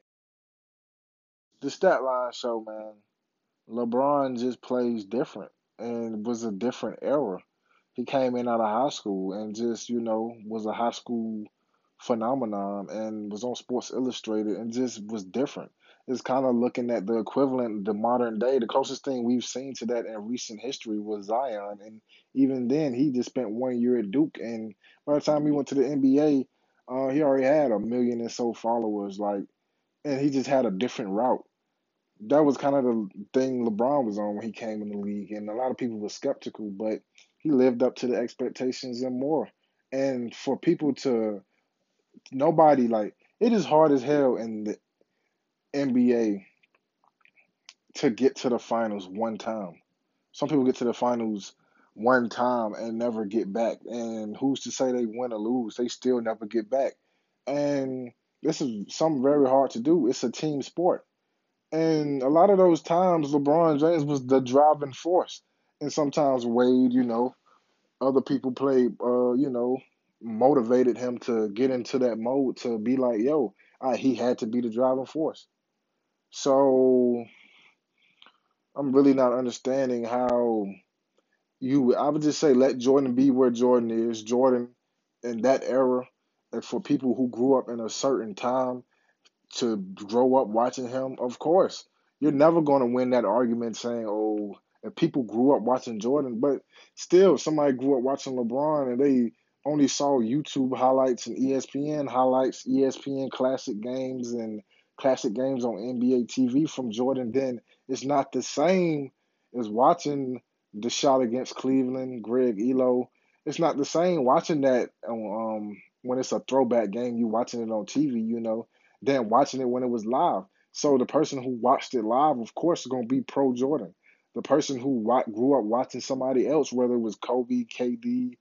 The stat line show, man, LeBron just plays different and was a different era. He came in out of high school and just, you know, was a high school phenomenon and was on Sports Illustrated and just was different. It's kind of looking at the equivalent, the modern day. The closest thing we've seen to that in recent history was Zion. And even then, he just spent 1 year at Duke. And by the time he went to the NBA, he already had 1 million and so followers. Like, and he just had a different route. That was kind of the thing LeBron was on when he came in the league. And a lot of people were skeptical, but he lived up to the expectations and more. And for people to, nobody, like, it is hard as hell in the NBA to get to the finals one time. Some people get to the finals one time and never get back. And who's to say they win or lose? They still never get back. And this is something very hard to do. It's a team sport. And a lot of those times, LeBron James was the driving force. And sometimes Wade, you know, other people played, you know, motivated him to get into that mode to be like, yo, he had to be the driving force. So I'm really not understanding how I would just say let Jordan be where Jordan is. Jordan in that era, and for people who grew up in a certain time to grow up watching him, of course, you're never going to win that argument saying, oh, if people grew up watching Jordan, but still somebody grew up watching LeBron and they only saw YouTube highlights and ESPN highlights, ESPN classic games and classic games on NBA TV from Jordan, then it's not the same as watching the shot against Cleveland, Greg Elo. It's not the same watching that when it's a throwback game, you watching it on TV, you know, than watching it when it was live. So the person who watched it live, of course, is going to be pro-Jordan. The person who grew up watching somebody else, whether it was Kobe, KD,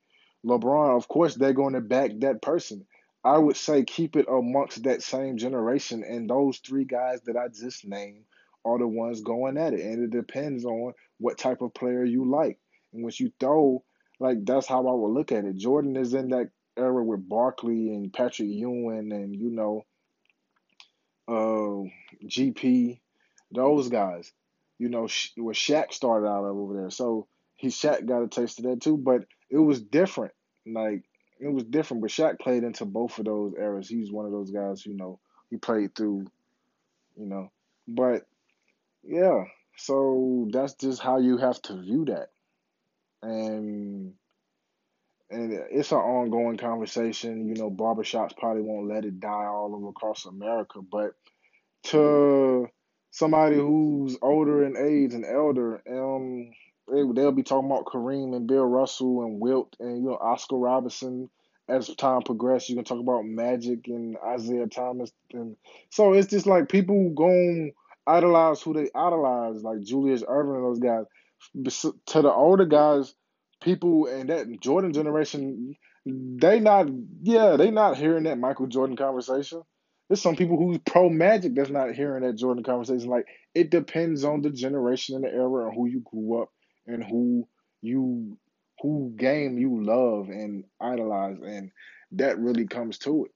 LeBron, of course, they're going to back that person. I would say keep it amongst that same generation, and those three guys that I just named are the ones going at it, and it depends on what type of player you like. And once you throw, like, that's how I would look at it. Jordan is in that era with Barkley and Patrick Ewing and, you know, GP, those guys, you know, where Shaq started out over there. So Shaq got a taste of that too, but it was different. Like, it was different, but Shaq played into both of those eras. He's one of those guys, you know, he played through, you know. But, yeah, so that's just how you have to view that. And it's an ongoing conversation. You know, barbershops probably won't let it die all over across America. But to somebody who's older in age and elder, they'll be talking about Kareem and Bill Russell and Wilt and, you know, Oscar Robertson. As time progresses, you can talk about Magic and Isaiah Thomas. And so it's just like people going to idolize who they idolize, like Julius Erving and those guys. To the older guys, people in that Jordan generation, they not hearing that Michael Jordan conversation. There's some people who's pro-Magic that's not hearing that Jordan conversation. Like, it depends on the generation and the era and who you grew up and who game you love and idolize, and that really comes to it.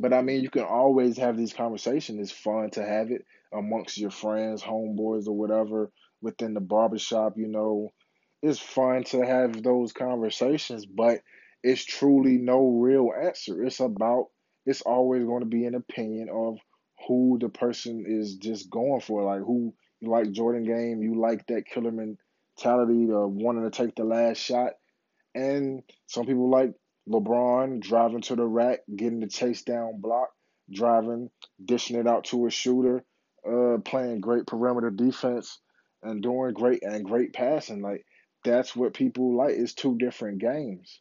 But I mean, you can always have these conversations. It's fun to have it amongst your friends, homeboys, or whatever within the barbershop, you know. It's fun to have those conversations, but it's truly no real answer. It's always going to be an opinion of who the person is just going for. Like, who you like Jordan game, you like that killer mentality, the wanting to take the last shot. And some people like LeBron driving to the rack, getting the chase down block, driving, dishing it out to a shooter, playing great perimeter defense and doing great passing. Like, that's what people like. It's two different games.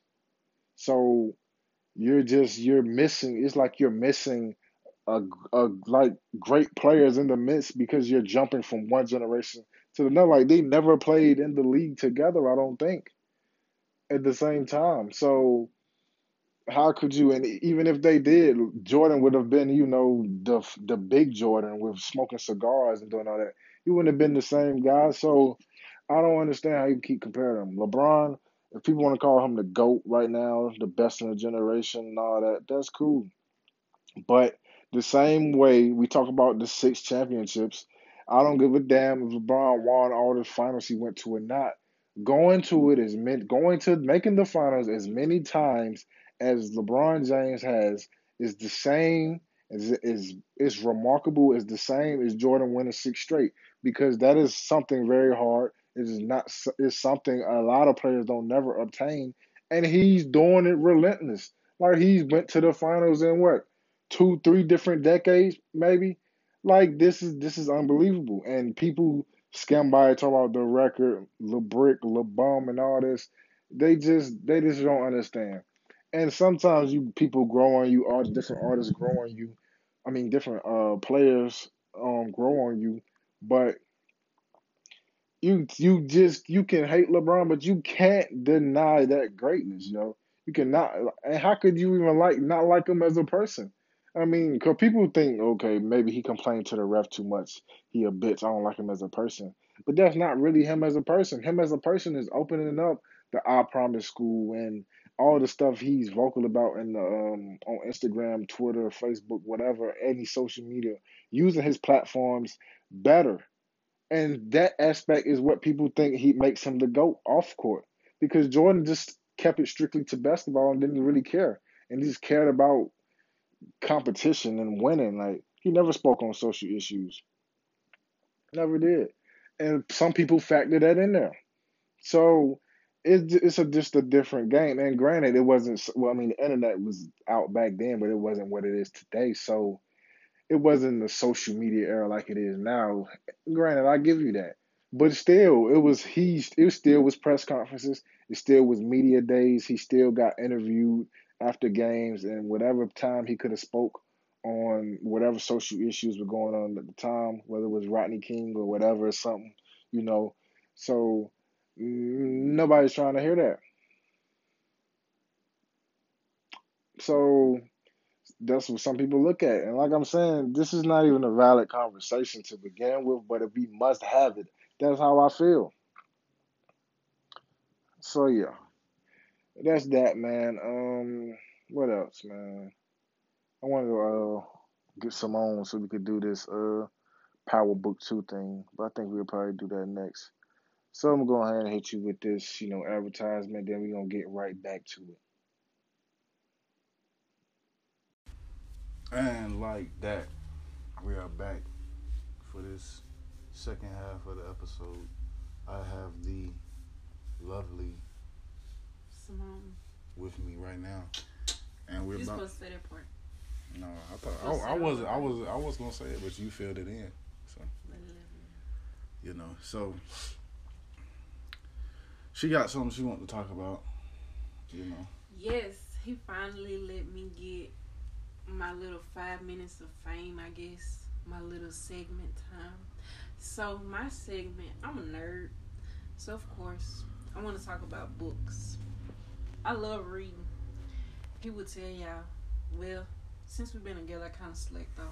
So you're missing. It's like you're missing like great players in the midst because you're jumping from one generation to another. Like, they never played in the league together, I don't think, at the same time. So how could you? And even if they did, Jordan would have been, you know, the big Jordan with smoking cigars and doing all that. He wouldn't have been the same guy. So I don't understand how you keep comparing him. LeBron, if people want to call him the GOAT right now, the best in the generation and all that, that's cool. But the same way we talk about the 6 championships, I don't give a damn if LeBron won all the finals he went to or not. Going to it is meant going to making the finals as many times as LeBron James has is the same is remarkable, is the same as Jordan winning 6 straight, because that is something very hard. It is not, it's something a lot of players don't never obtain, and he's doing it relentless. Like, he's went to the finals in what, 2-3 different decades maybe. Like, this is unbelievable. And people skim by talk about the record, LeBrick, LeBum, and all this. They just don't understand. And sometimes people grow on you, all the different artists grow on you. I mean, different players grow on you. But you can hate LeBron, but you can't deny that greatness, you know. You cannot. And how could you even not like him as a person? I mean, because people think, okay, maybe he complained to the ref too much. He a bitch. I don't like him as a person. But that's not really him as a person. Him as a person is opening up the I Promise School and all the stuff he's vocal about in the, on Instagram, Twitter, Facebook, whatever, any social media, using his platforms better. And that aspect is what people think he makes him the GOAT off court, because Jordan just kept it strictly to basketball and didn't really care. And he just cared about competition and winning. Like, he never spoke on social issues, never did, and some people factor that in there. So it's just a different game. And granted, it wasn't, well, I mean, the internet was out back then, but it wasn't what it is today. So it wasn't the social media era like it is now. Granted, I give you that, but still, it still was press conferences, it still was media days. He still got interviewed after games and whatever time he could have spoke on whatever social issues were going on at the time, whether it was Rodney King or whatever or something, you know. So nobody's trying to hear that. So that's what some people look at. And like I'm saying, this is not even a valid conversation to begin with, but we must have it. That's how I feel. So, yeah. That's that, man. What else, man? I wanted to get some on so we could do this Power Book 2 thing, but I think we'll probably do that next. So I'm going to go ahead and hit you with this, you know, advertisement, then we're going to get right back to it. And like that, we are back for this second half of the episode. I have the lovely Simone with me right now, and we're supposed to say that part. No, I thought I was gonna say it, but you filled it in. So you know, so she got something she wanted to talk about. You know. Yes, he finally let me get my little 5 minutes of fame. I guess my little segment time. So my segment, I'm a nerd, so of course I want to talk about books. I love reading. People tell y'all, well, since we've been together, I kind of slacked off.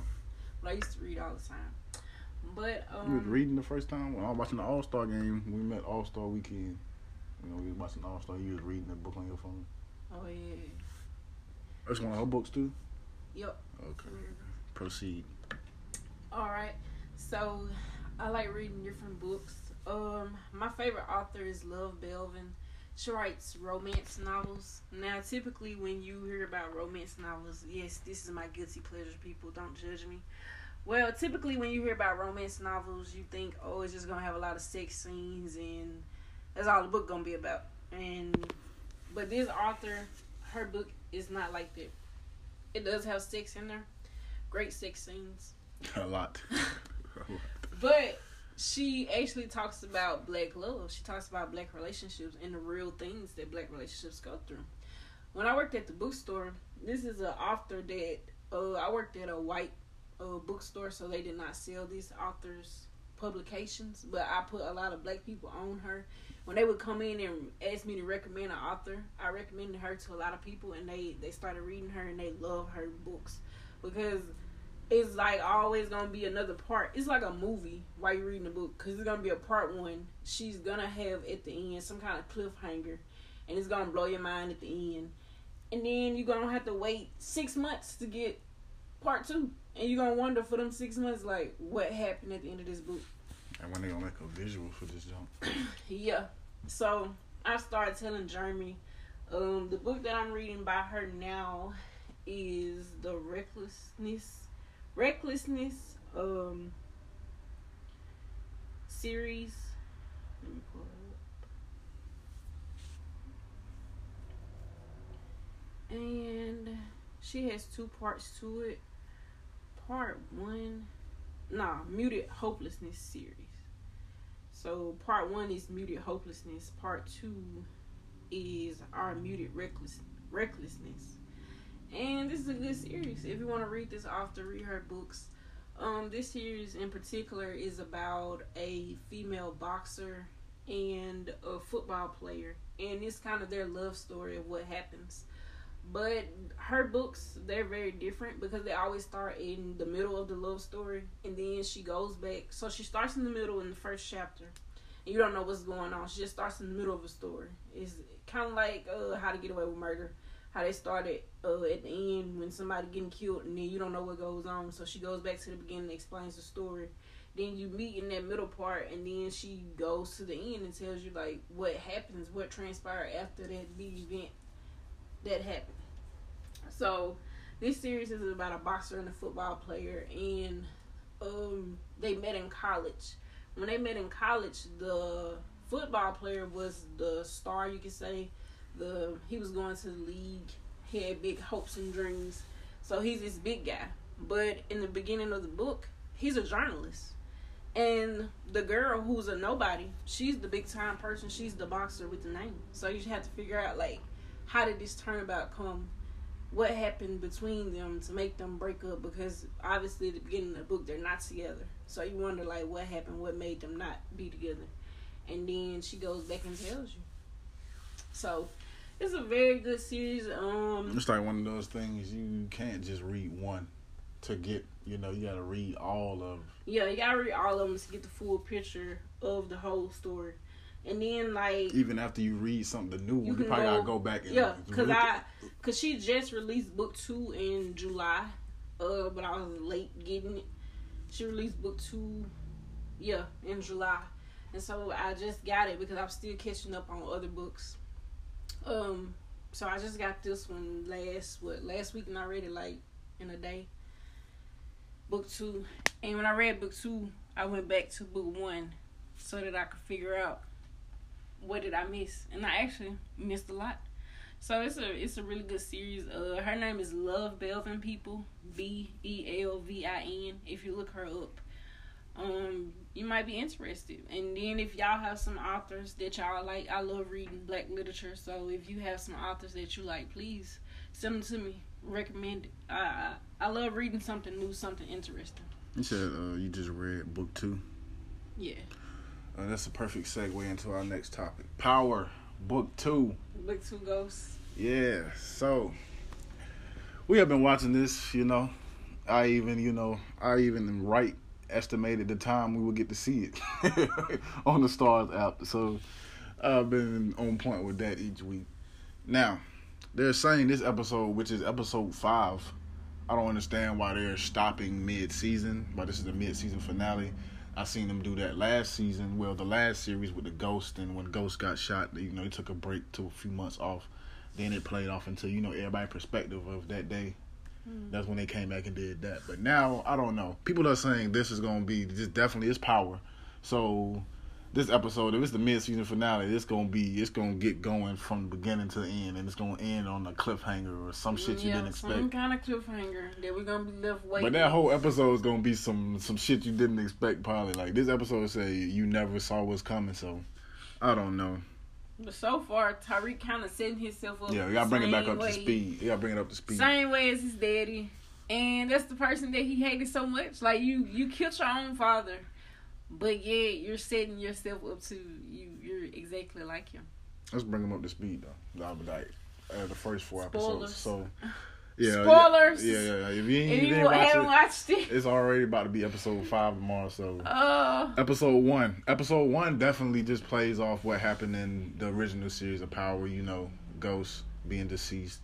But I used to read all the time. But you was reading the first time when I was watching the All-Star game. We met All-Star weekend. You know, we was watching the All-Star. You was reading the book on your phone. Oh yeah. That's one of her books too. Yep. Okay. Proceed. All right. So I like reading different books. My favorite author is Love Belvin. She writes romance novels. Now, typically when you hear about romance novels, yes, this is my guilty pleasure, people. Don't judge me. Well, typically when you hear about romance novels, you think, oh, it's just going to have a lot of sex scenes and that's all the book going to be about. But this author, her book is not like that. It does have sex in there. Great sex scenes. A lot. A lot. But she actually talks about black love. She talks about black relationships and the real things that black relationships go through. When I worked at the bookstore, this is an author that I worked at a white bookstore, so they did not sell these author's publications, but I put a lot of black people on her. When they would come in and ask me to recommend an author, I recommended her to a lot of people, and they started reading her, and they love her books, because it's like always gonna be another part. It's like a movie while you're reading a book, because it's gonna be a part one. She's gonna have at the end some kind of cliffhanger, and it's gonna blow your mind at the end, and then you're gonna have to wait 6 months to get part two, and you're gonna wonder for them 6 months like what happened at the end of this book. And when they gonna make a visual for this jump. Yeah. So I started telling Jeremy, the book that I'm reading by her now is The Recklessness series. Let me pull it up. And she has two parts to it. Part one, Muted Hopelessness series. So part one is Muted Hopelessness. Part two is Our Muted Recklessness. And this is a good series. If you want to read this author, read her books. This series in particular is about a female boxer and a football player, and it's kind of their love story of what happens. But her books, they're very different because they always start in the middle of the love story, and then she goes back. So she starts in the middle in the first chapter, and you don't know what's going on. She just starts in the middle of a story. It's kind of like How to Get Away with Murder, how they started at the end when somebody getting killed, and then you don't know what goes on. So she goes back to the beginning and explains the story. Then you meet in that middle part, and then she goes to the end and tells you like what happens, what transpired after that big event that happened. So this series is about a boxer and a football player, and they met in college. When they met in college, the football player was the star, you could say. He was going to the league. He had big hopes and dreams. So he's this big guy. But in the beginning of the book, he's a journalist. And the girl who's a nobody, she's the big time person. She's the boxer with the name. So you have to figure out like, how did this turnabout come? What happened between them to make them break up? Because obviously at the beginning of the book, they're not together. So you wonder like, what happened? What made them not be together? And then she goes back and tells you. So it's a very good series. It's like one of those things you can't just read one to get, you gotta read all of. Yeah, you gotta read all of them to get the full picture of the whole story. And then like, even after you read something, the new one, you probably gotta go back and cause she just released Book 2 in July, but I was late getting it. She released Book 2, in July, and so I just got it because I'm still catching up on other books. So I just got this one last week, and I read it like in a day. Book 2, and when I read Book 2, I went back to Book 1 so that I could figure out what did I miss, and I actually missed a lot. So it's a really good series. Her name is Love Belvin People, Belvin. If you look her up, you might be interested. And then if y'all have some authors that y'all like, I love reading black literature, so if you have some authors that you like, please send them to me, recommend it. I love reading something new, something interesting. You said you just read Book 2? Yeah. That's a perfect segue into our next topic. Power, Book 2. Book 2, Ghost. Yeah, so we have been watching this, I even estimated the time we would get to see it on the Stars app. So I've been on point with that each week. Now, they're saying this episode, which is episode 5, I don't understand why they're stopping mid-season, but this is the mid-season finale. I seen them do that last season, the last series with the Ghost, and when Ghost got shot, they took a break to a few months off. Then it played off until, everybody's perspective of that day. That's when they came back and did that. But now, I don't know. People are saying this is going to be, this definitely is Power. So, this episode, if it's the mid-season finale, it's going to get going from the beginning to the end. And it's going to end on a cliffhanger or some shit you didn't expect. Some kind of cliffhanger that we're going to be left waiting. But that whole episode is going to be some shit you didn't expect, probably. Like, this episode say you never saw what's coming, so I don't know. But so far, Tariq kind of setting himself up. Yeah, you gotta bring it back up to speed. Same way as his daddy. And that's the person that he hated so much. Like, you killed your own father. But yeah, you're setting yourself up to you're exactly like him. Let's bring him up to speed though. Like the first four episodes. So yeah, spoilers. Yeah. If you haven't watched it, it's already about to be episode 5 tomorrow. So episode 1. Episode 1 definitely just plays off what happened in the original series of Power. You know, Ghost being deceased,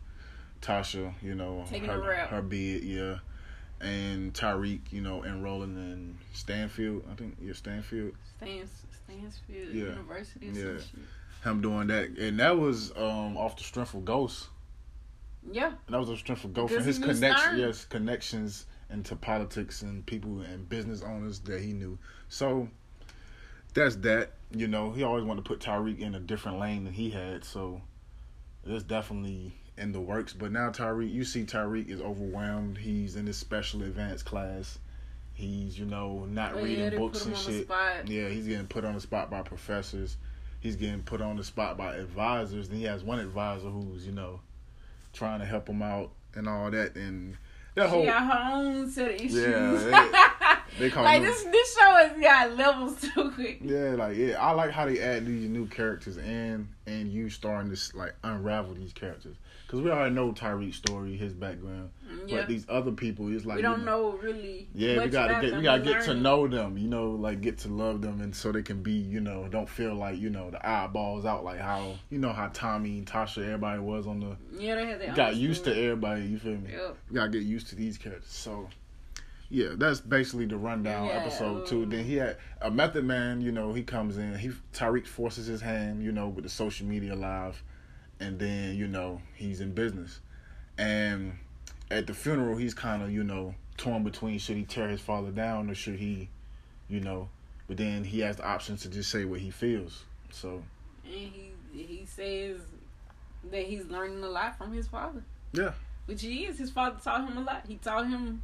Tasha, you know, taking her bid, yeah, and Tariq, you know, enrolling in Stanfield. I think you're Stanfield. Stanfield yeah. University. Yeah. Some shit. Him doing that, and that was off the strength of Ghost. Yeah. And that was a strength for Ghost and his connections into politics and people and business owners that he knew. So that's that. You know, he always wanted to put Tariq in a different lane than he had. So it's definitely in the works. But now Tariq, you see Tariq is overwhelmed. He's in this special advanced class. He's, you know, not reading books and shit. Yeah, he's getting put on the spot by professors. He's getting put on the spot by advisors. And he has one advisor who's, you know, trying to help him out and all that, and that whole her own set of issues. Yeah, they call like this show has got levels too quick. Yeah, like I like how they add these new characters in, and you starting to like unravel these characters because we already know Tyreek's story, his background, but these other people, it's like we don't know really. Yeah, we gotta get to know them, you know, like get to love them, and so they can be, you know, don't feel like you know the eyeballs out like how you know how Tommy, Tasha, everybody was on the. Yeah, they had their own got story. Used to everybody. You feel me? Yep. You gotta get used to these characters. So. Yeah, that's basically the rundown episode 2. Then he had a Method Man, you know, he comes in. Tariq forces his hand, you know, with the social media live. And then, you know, he's in business. And at the funeral, he's kind of, you know, torn between should he tear his father down or should he, you know. But then he has the option to just say what he feels. So. And he says that he's learning a lot from his father. Yeah. Which he is. His father taught him a lot. He taught him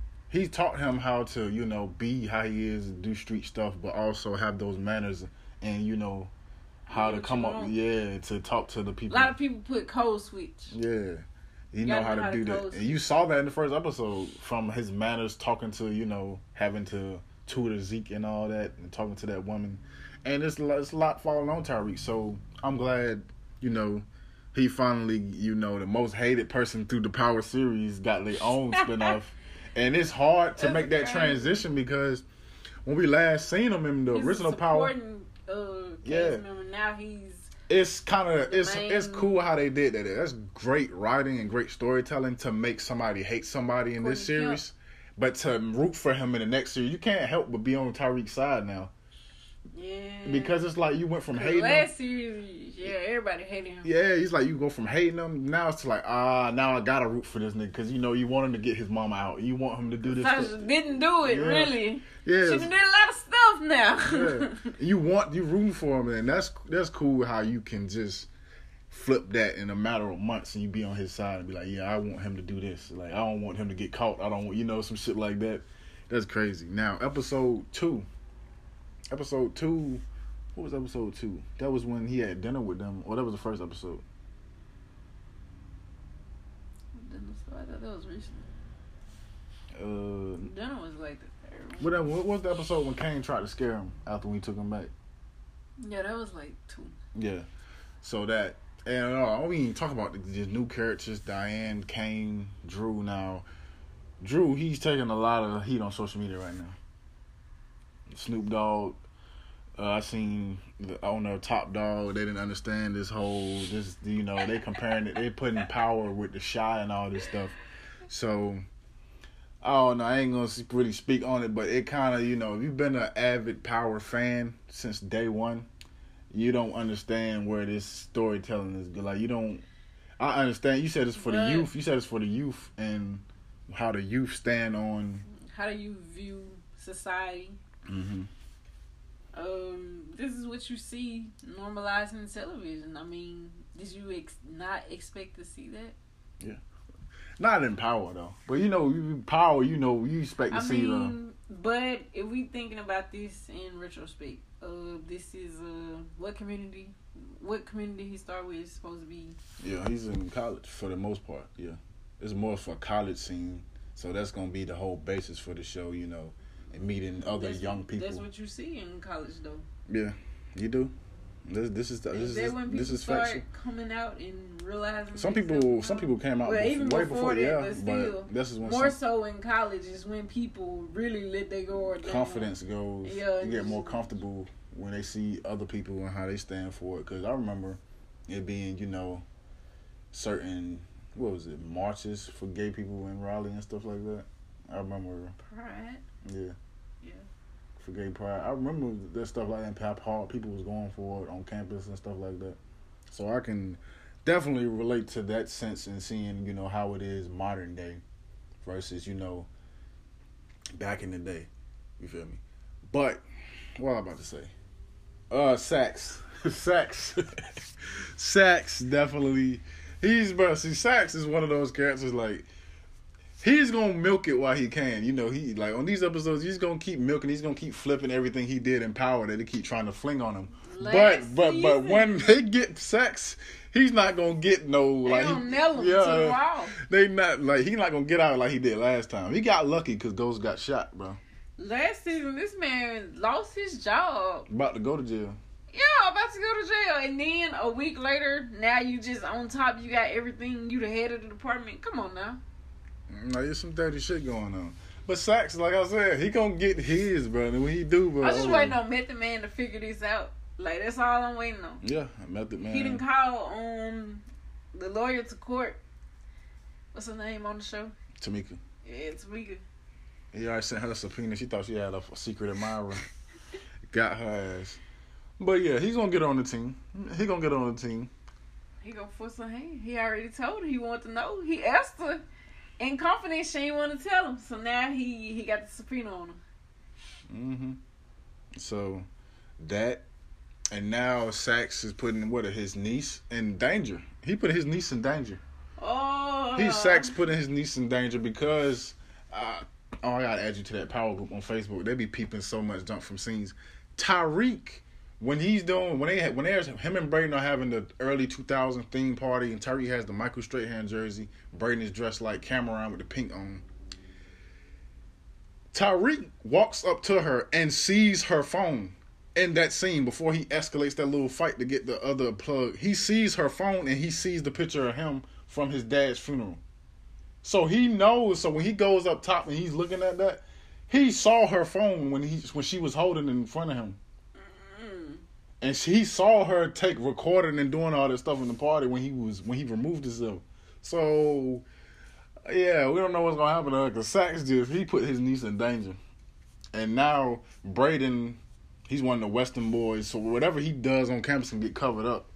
how to, you know, be how he is, do street stuff, but also have those manners and, you know, how to come up, to talk to the people. A lot of people put code switch. Yeah. You know how to do that. And you saw that in the first episode from his manners talking to, you know, having to tutor Zeke and all that and talking to that woman. And it's a lot falling on Tariq. So I'm glad, you know, he finally, you know, the most hated person through the Power series got their own spinoff. And it's hard to make that transition because when we last seen him in the original Power, member, now he's it's cool how they did that. That's great writing and great storytelling to make somebody hate somebody in this series, but to root for him in the next series, you can't help but be on Tariq's side now. Yeah, because it's like you went from hating last series, everybody hated him. Yeah, he's like you go from hating him now it's like now I gotta root for this nigga because you know you want him to get his mama out, you want him to do this. Tasha didn't do it really. Yeah, she did a lot of stuff now. Yeah. You rooting for him and that's cool how you can just flip that in a matter of months and you be on his side and be like, yeah, I want him to do this. Like I don't want him to get caught. I don't want some shit like that. That's crazy. Now episode 2. Episode 2, what was episode 2? That was when he had dinner with them, or that was the first episode. Dinner, so I thought that was recent. Dinner was like the third one. Whatever. What was the episode when Kane tried to scare him after we took him back? Yeah, that was like 2. Yeah, so that and I don't even talk about these new characters: Diane, Kane, Drew. Now, Drew, he's taking a lot of heat on social media right now. Snoop Dogg, I seen the owner Top Dogg. They didn't understand this. You know, they comparing it. They putting Power with the Shy and all this stuff. So, I don't know. I ain't gonna really speak on it, but it kind of, you know, if you've been an avid Power fan since day one, you don't understand where this storytelling is. Like you don't. I understand. You said it's for the youth. You said it's for the youth and how the youth stand on. How do you view society? Mm-hmm. This is what you see normalized in television. I mean, did you not expect to see that? Yeah, not in Power though. But you know, Power. You know, you expect to see. But if we thinking about this in retrospect, this is what community he started with is supposed to be. Yeah, he's in college for the most part. Yeah, it's more for college scene. So that's gonna be the whole basis for the show. You know. and meeting other young people. That's what you see in college, though. Yeah, you do. This is factual. Coming out and realizing some people came out but this is when more so in college is when people really let their guard down. Confidence goes. Yeah, you get more comfortable when they see other people and how they stand for it. Because I remember it being certain marches for gay people in Raleigh and stuff like that. I remember Pride. Yeah. For gay pride. I remember that stuff like that in Pop Hall. People was going for it on campus and stuff like that. So I can definitely relate to that sense and seeing, how it is modern day versus, back in the day. You feel me? But what I'm about to say. Sacks. Sacks definitely. Sacks is one of those characters like he's going to milk it while he can. He like on these episodes, he's going to keep milking. He's going to keep flipping everything he did in Power that they keep trying to fling on him. But when they get sex, he's not going to get no like. They don't nail him to the wall. They not like he's not going to get out like he did last time. He got lucky because Ghost got shot, bro. Last season, this man lost his job. About to go to jail. Yeah, about to go to jail. And then a week later, now you just on top. You got everything. You the head of the department. Come on now. Like, there's some dirty shit going on. But Sacks, like I said, he gonna get his, bro. And when he do, bro. I'm just waiting on Method Man to figure this out. Like, that's all I'm waiting on. Yeah, Method Man. He didn't call the lawyer to court. What's her name on the show? Tamika. Yeah, Tamika. He already sent her a subpoena. She thought she had a secret admirer. Got her ass. But yeah, he's gonna get on the team. He gonna force her hand. He already told her he wanted to know. He asked her. In confidence, she ain't want to tell him. So now he got the subpoena on him. Mm-hmm. So that, and now Sacks is putting his niece in danger. He put his niece in danger. Oh. Sacks putting his niece in danger because I gotta add you to that Power group on Facebook. They be peeping so much junk from scenes. Tariq, when him and Braden are having the early 2000 theme party, and Tariq has the Michael Strahan jersey, Braden is dressed like Cameron with the pink on. Tariq walks up to her and sees her phone in that scene before he escalates that little fight to get the other plug. He sees her phone and he sees the picture of him from his dad's funeral. So he knows. So when he goes up top and he's looking at that, he saw her phone when she was holding it in front of him. And he saw her recording and doing all this stuff in the party when he removed himself. So, yeah, we don't know what's going to happen to her because Sacks he put his niece in danger. And now Braden, he's one of the Western boys, so whatever he does on campus can get covered up.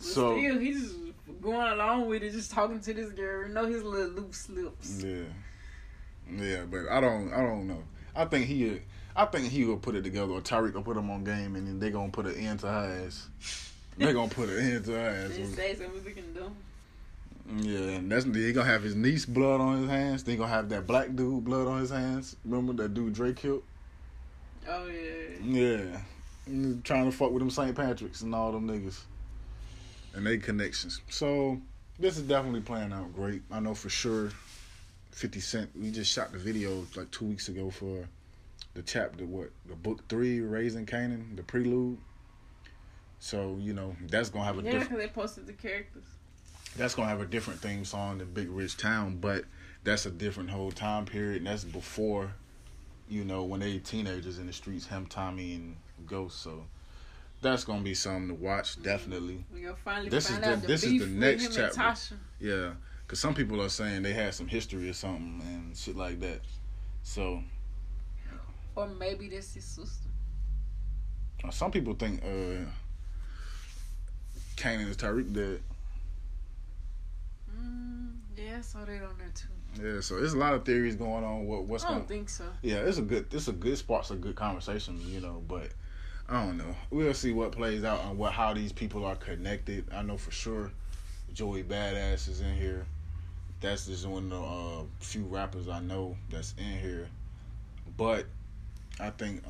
So still, he's just going along with it, just talking to this girl. You know his little loose lips. Yeah, but I don't know. I think he will put it together, or Tariq will put him on game, and then they're going to put an end to her ass. They say something we can do. Yeah, and that's he's going to have his niece blood on his hands. They're going to have that black dude blood on his hands. Remember that dude Drake killed? Oh, yeah. Yeah. He's trying to fuck with them St. Patrick's and all them niggas. And they connections. So, this is definitely playing out great. I know for sure 50 Cent, we just shot the video like 2 weeks ago for the chapter, the Book 3, Raising Kanan, the prelude. So, that's going to have a different... Yeah, because they posted the characters. That's going to have a different theme song than Big Rich Town, but that's a different whole time period, and that's before, when they teenagers in the streets, him, Tommy, and Ghost, so that's going to be something to watch, definitely. We're going to finally find out the beef with him and Tasha. Yeah, because some people are saying they had some history or something and shit like that, so... Or maybe that's his sister. Some people think Kanan is Tariq dead. Yeah, so they don't know too. Yeah, so there's a lot of theories going on. I don't think so. Yeah, it sparks a good conversation, but I don't know. We'll see what plays out and how these people are connected. I know for sure Joey Badass is in here. That's just one of the few rappers I know that's in here. But I think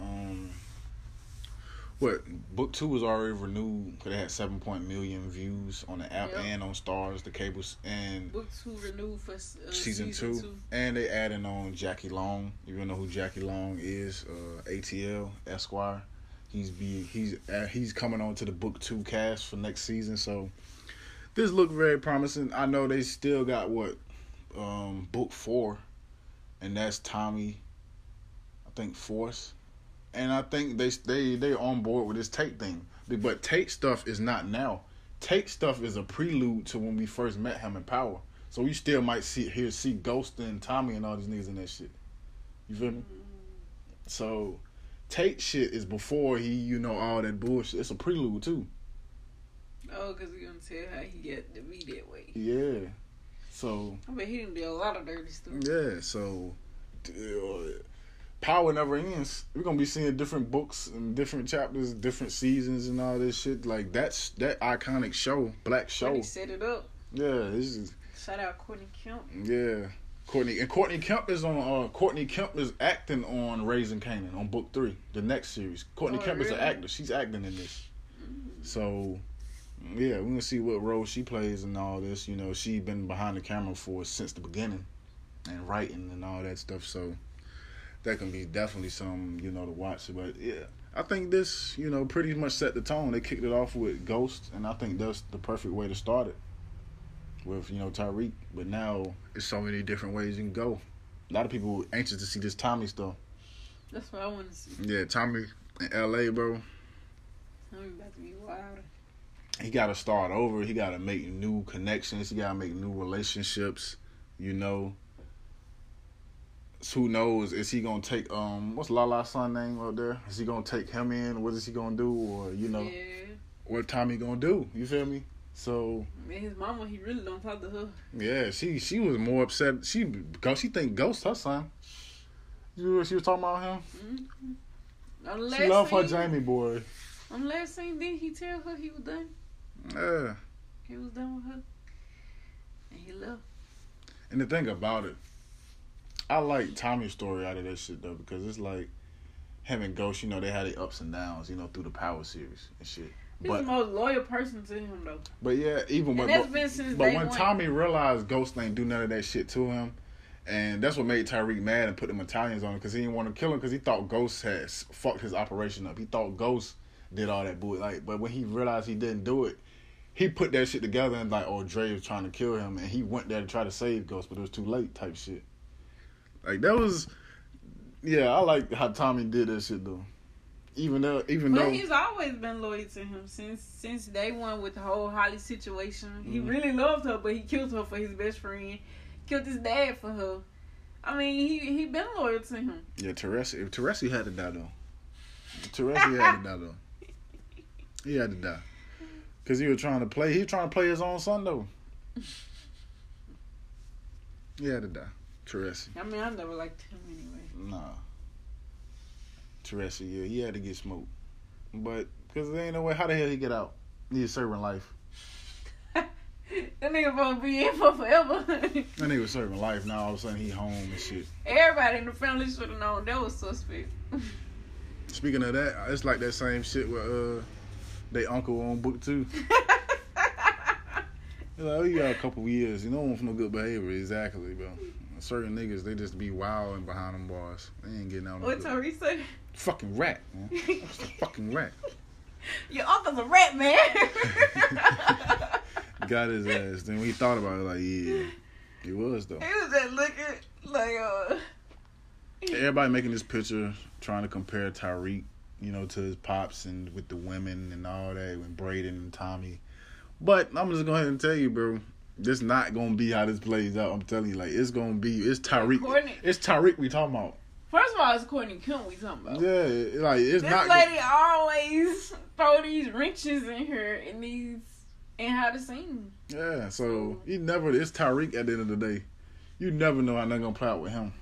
What, Book Two was already renewed because it had 7 million views on the app and on Stars, the cables, and Book Two renewed for season two. And they adding on Jackie Long. You don't know who Jackie Long is? ATL Esquire. He's coming on to the Book Two cast for next season. So this looked very promising. I know they still got Book Four, and that's Tommy, I think Force. And I think they on board with this Tate thing. But Tate stuff is not now. Tate stuff is a prelude to when we first met him in Power. So we still might see Ghost and Tommy and all these niggas and that shit. You feel me? So Tate shit is before he, all that bullshit. It's a prelude too. Oh, because we're going to tell how he got to be that way. Yeah. So I mean, he didn't do a lot of dirty stuff. Yeah, so Power never ends. We're gonna be seeing different books and different chapters, different seasons, and all this shit. Like that's that iconic show, black show. Courtney set it up. Yeah, shout out Courtney Kemp. Yeah, Courtney Kemp is acting on Raising Kanan on Book 3, the next series. Courtney Kemp is an actor. She's acting in this. Mm-hmm. So yeah, we're gonna see what role she plays in all this. She's been behind the camera since the beginning, and writing and all that stuff. So that can be definitely something, to watch. But, yeah, I think this, pretty much set the tone. They kicked it off with Ghost, and I think that's the perfect way to start it with, Tariq. But now there's so many different ways you can go. A lot of people are anxious to see this Tommy stuff. That's what I want to see. Yeah, Tommy in L.A., bro. Tommy about to be wild. He got to start over. He got to make new connections. He got to make new relationships, So who knows? Is he gonna take what's Lala's son name out there? Is he gonna take him in? What is he gonna do? Or what Tommy gonna do? You feel me? So man, his mama, he really don't talk to her. Yeah, she was more upset. She think Ghost her son. You know what she was talking about him? Mm-hmm. She loved her Jamie boy. I'm last saying, didn't he tell her he was done? Yeah. He was done with her, and he left. And the thing about it, I like Tommy's story out of that shit, though, because it's like him and Ghost, they had their ups and downs, through the Power series and shit. He's the most loyal person to him, though. But, yeah, when Tommy realized Ghost ain't do none of that shit to him, and that's what made Tariq mad and put them Italians on him, because he didn't want to kill him, because he thought Ghost had fucked his operation up. He thought Ghost did all that bullshit. Like, but when he realized he didn't do it, he put that shit together and, Dre was trying to kill him, and he went there to try to save Ghost, but it was too late type shit. Like, that was... Yeah, I like how Tommy did that shit, though. Even though he's always been loyal to him since day one with the whole Holly situation. Mm-hmm. He really loved her, but he killed her for his best friend. Killed his dad for her. I mean, he been loyal to him. Yeah, Teresi had to die, though. He had to die. Because he was trying to play his own son, though. He had to die. Teresi. I mean, I never liked him anyway. Nah. Teresi, yeah, he had to get smoked. But, because there ain't no way, how the hell he get out? He's serving life. That nigga supposed to be in for forever. That nigga was serving life, now all of a sudden he home and shit. Everybody in the family should have known that was suspect. Speaking of that, it's like that same shit with they uncle on Book 2. You got a couple years, one for no good behavior. Exactly, bro. Certain niggas, they just be wild and behind them bars. They ain't getting out. What's Tori say? Fucking rat, man. That's a fucking rat. Your uncle's a rat, man. Got his ass. Then we thought about it, he was though. He was just looking Everybody making this picture, trying to compare Tariq, to his pops and with the women and all that, and Braden and Tommy. But I'm just going to tell you, bro. This not gonna be how this plays out. I'm telling you, it's Tariq. Courtney. It's Tariq we talking about. First of all, it's Courtney Kemp we talking about. Yeah, it's this not. This lady always throw these wrenches in her and how to sing. Yeah, so he never. It's Tariq at the end of the day. You never know how nothing gonna play out with him.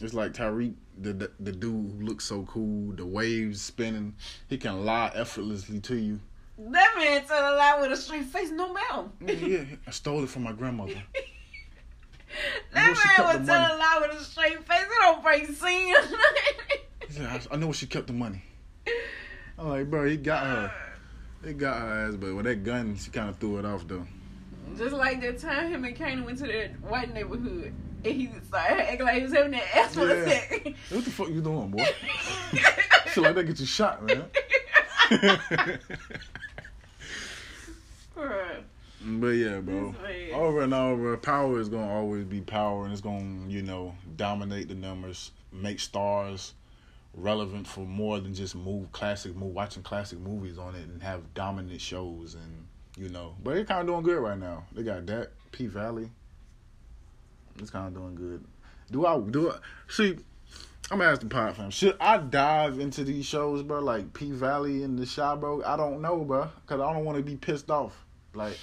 It's like Tariq, the dude who looks so cool, the waves spinning. He can lie effortlessly to you. That man told a lie with a straight face, no mouth. Yeah, I stole it from my grandmother. That man would tell a lie with a straight face. It don't break sin. He said, I know where she kept the money. I'm like, bro, he got her. They got her ass, but with that gun, she kind of threw it off, though. Just like that time him and Kanan went to that white neighborhood, and he was like, acting like he was having that ass for a second. What the fuck you doing, boy? Shit like that get you shot, man. But yeah, bro. Over and over, Power is gonna always be Power, and it's gonna, you know, dominate the numbers, make stars relevant for more than just watching classic movies on it, and have dominant shows, and you know. But they're kind of doing good right now. They got that P Valley. It's kind of doing good. See, I'm gonna ask the pod fam. Should I dive into these shows, bro? Like P Valley and The Shy, bro? I don't know, bro, because I don't want to be pissed off. Like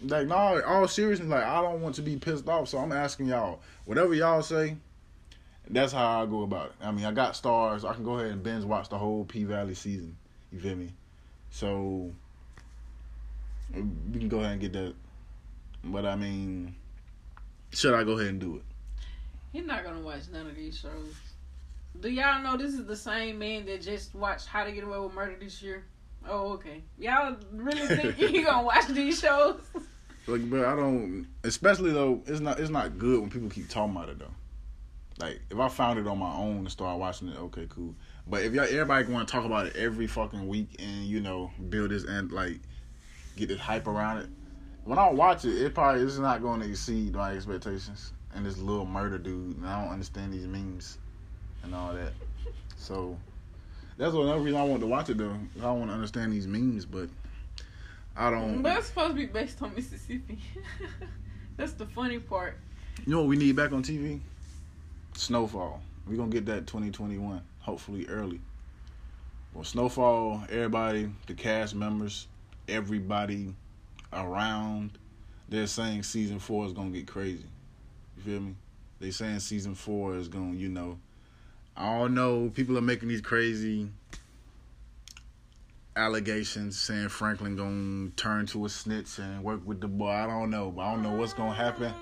no, all seriousness, like I don't want to be pissed off. So I'm asking y'all, whatever y'all say, that's how I go about it. I mean, I got stars. I can go ahead and binge watch the whole P Valley season. You feel me? So we can go ahead and get that. But I mean, should I go ahead and do it? He's not gonna watch none of these shows. Do y'all know this is the same man that just watched How to Get Away with Murder this year? Oh, okay. Y'all really think you gonna watch these shows? Like, but I don't. Especially though, it's not good when people keep talking about it though. Like, if I found it on my own and start watching it, okay, cool. But if everybody want to talk about it every fucking week and you know build this and like get this hype around it, when I watch it, it probably is not going to exceed my expectations. And this little murder dude, and I don't understand these memes and all that. So that's another reason I want to watch it though. I don't want to understand these memes, but I don't. But it's supposed to be based on Mississippi. That's the funny part. You know what we need back on TV? Snowfall. We're gonna get that 2021, hopefully early. Well, Snowfall, everybody, the cast members, everybody around, they're saying season 4 is gonna get crazy. You feel me? They saying season 4 is gonna, you know. I don't know. People are making these crazy allegations saying Franklin gonna turn to a snitch and work with the boy. I don't know, but I don't know what's gonna happen.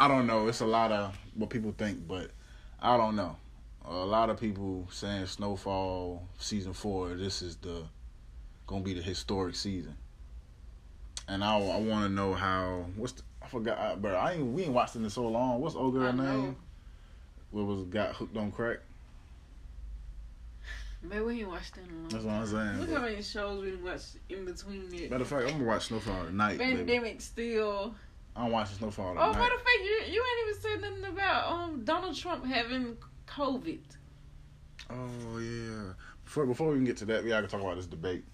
I don't know. It's a lot of what people think, but I don't know. A lot of people saying Snowfall season 4. This is gonna be the historic season, and I want to know how. I forgot, bro. We ain't watched it in so long. What's old girl name? Got hooked on crack. Man, we ain't watched that in a long time. That's what I'm saying. Look how many shows we watched in between it. Matter of fact, I'm gonna watch Snowfall tonight. Pandemic still. I'm watching Snowfall tonight. Oh, matter of fact, you ain't even said nothing about Donald Trump having COVID. Oh yeah. Before we can get to that, we gotta talk about this debate.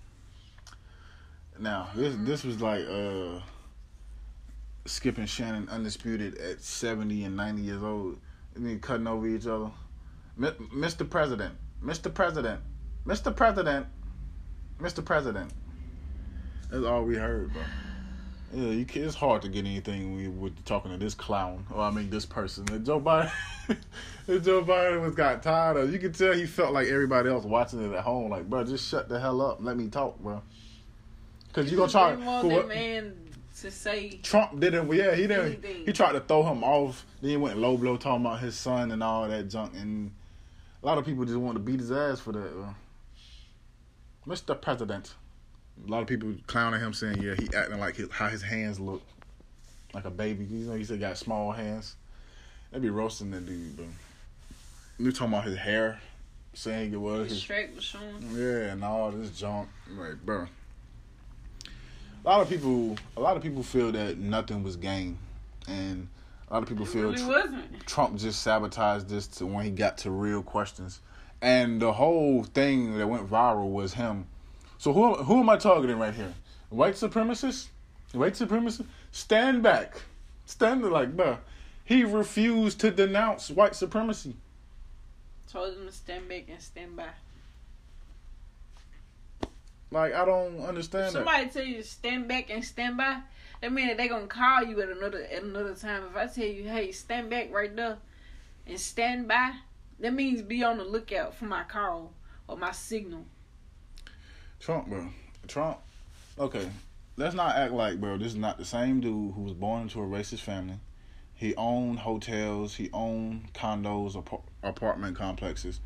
Now this was like Skip and Shannon Undisputed at 70 and 90 years old. And then cutting over each other. Mr. President. Mr. President, Mr. President, Mr. President. That's all we heard, bro. Yeah, it's hard to get anything when we're talking to this clown. Or I mean, this person. And Joe Biden was got tired of. You could tell he felt like everybody else watching it at home. Like, bro, just shut the hell up. Let me talk, bro. Because you're going to try. To say Trump didn't, yeah, he didn't. Anything. He tried to throw him off. Then he went low blow talking about his son and all that junk. And a lot of people just want to beat his ass for that, bro. Mr. President. A lot of people clowning him saying, yeah, he acting like how his hands look. Like a baby. You know, he said he got small hands. They be roasting that dude, bro. You talking about his hair. Saying it was. His straight was showing. Yeah, and all this junk. Like, bro. A lot of people feel that nothing was game. And a lot of people feel Trump just sabotaged this to when he got to real questions. And the whole thing that went viral was him. So who am I targeting right here? White supremacists? White supremacists? Stand back. Stand like, bruh. He refused to denounce white supremacy. Told him to stand back and stand by. Like, I don't understand that. Somebody tell you to stand back and stand by? That means that they gonna call you at another time. If I tell you, hey, stand back right there and stand by, that means be on the lookout for my call or my signal. Trump, bro. Trump. Okay. Let's not act like, bro, this is not the same dude who was born into a racist family. He owned hotels. He owned condos, apartment complexes.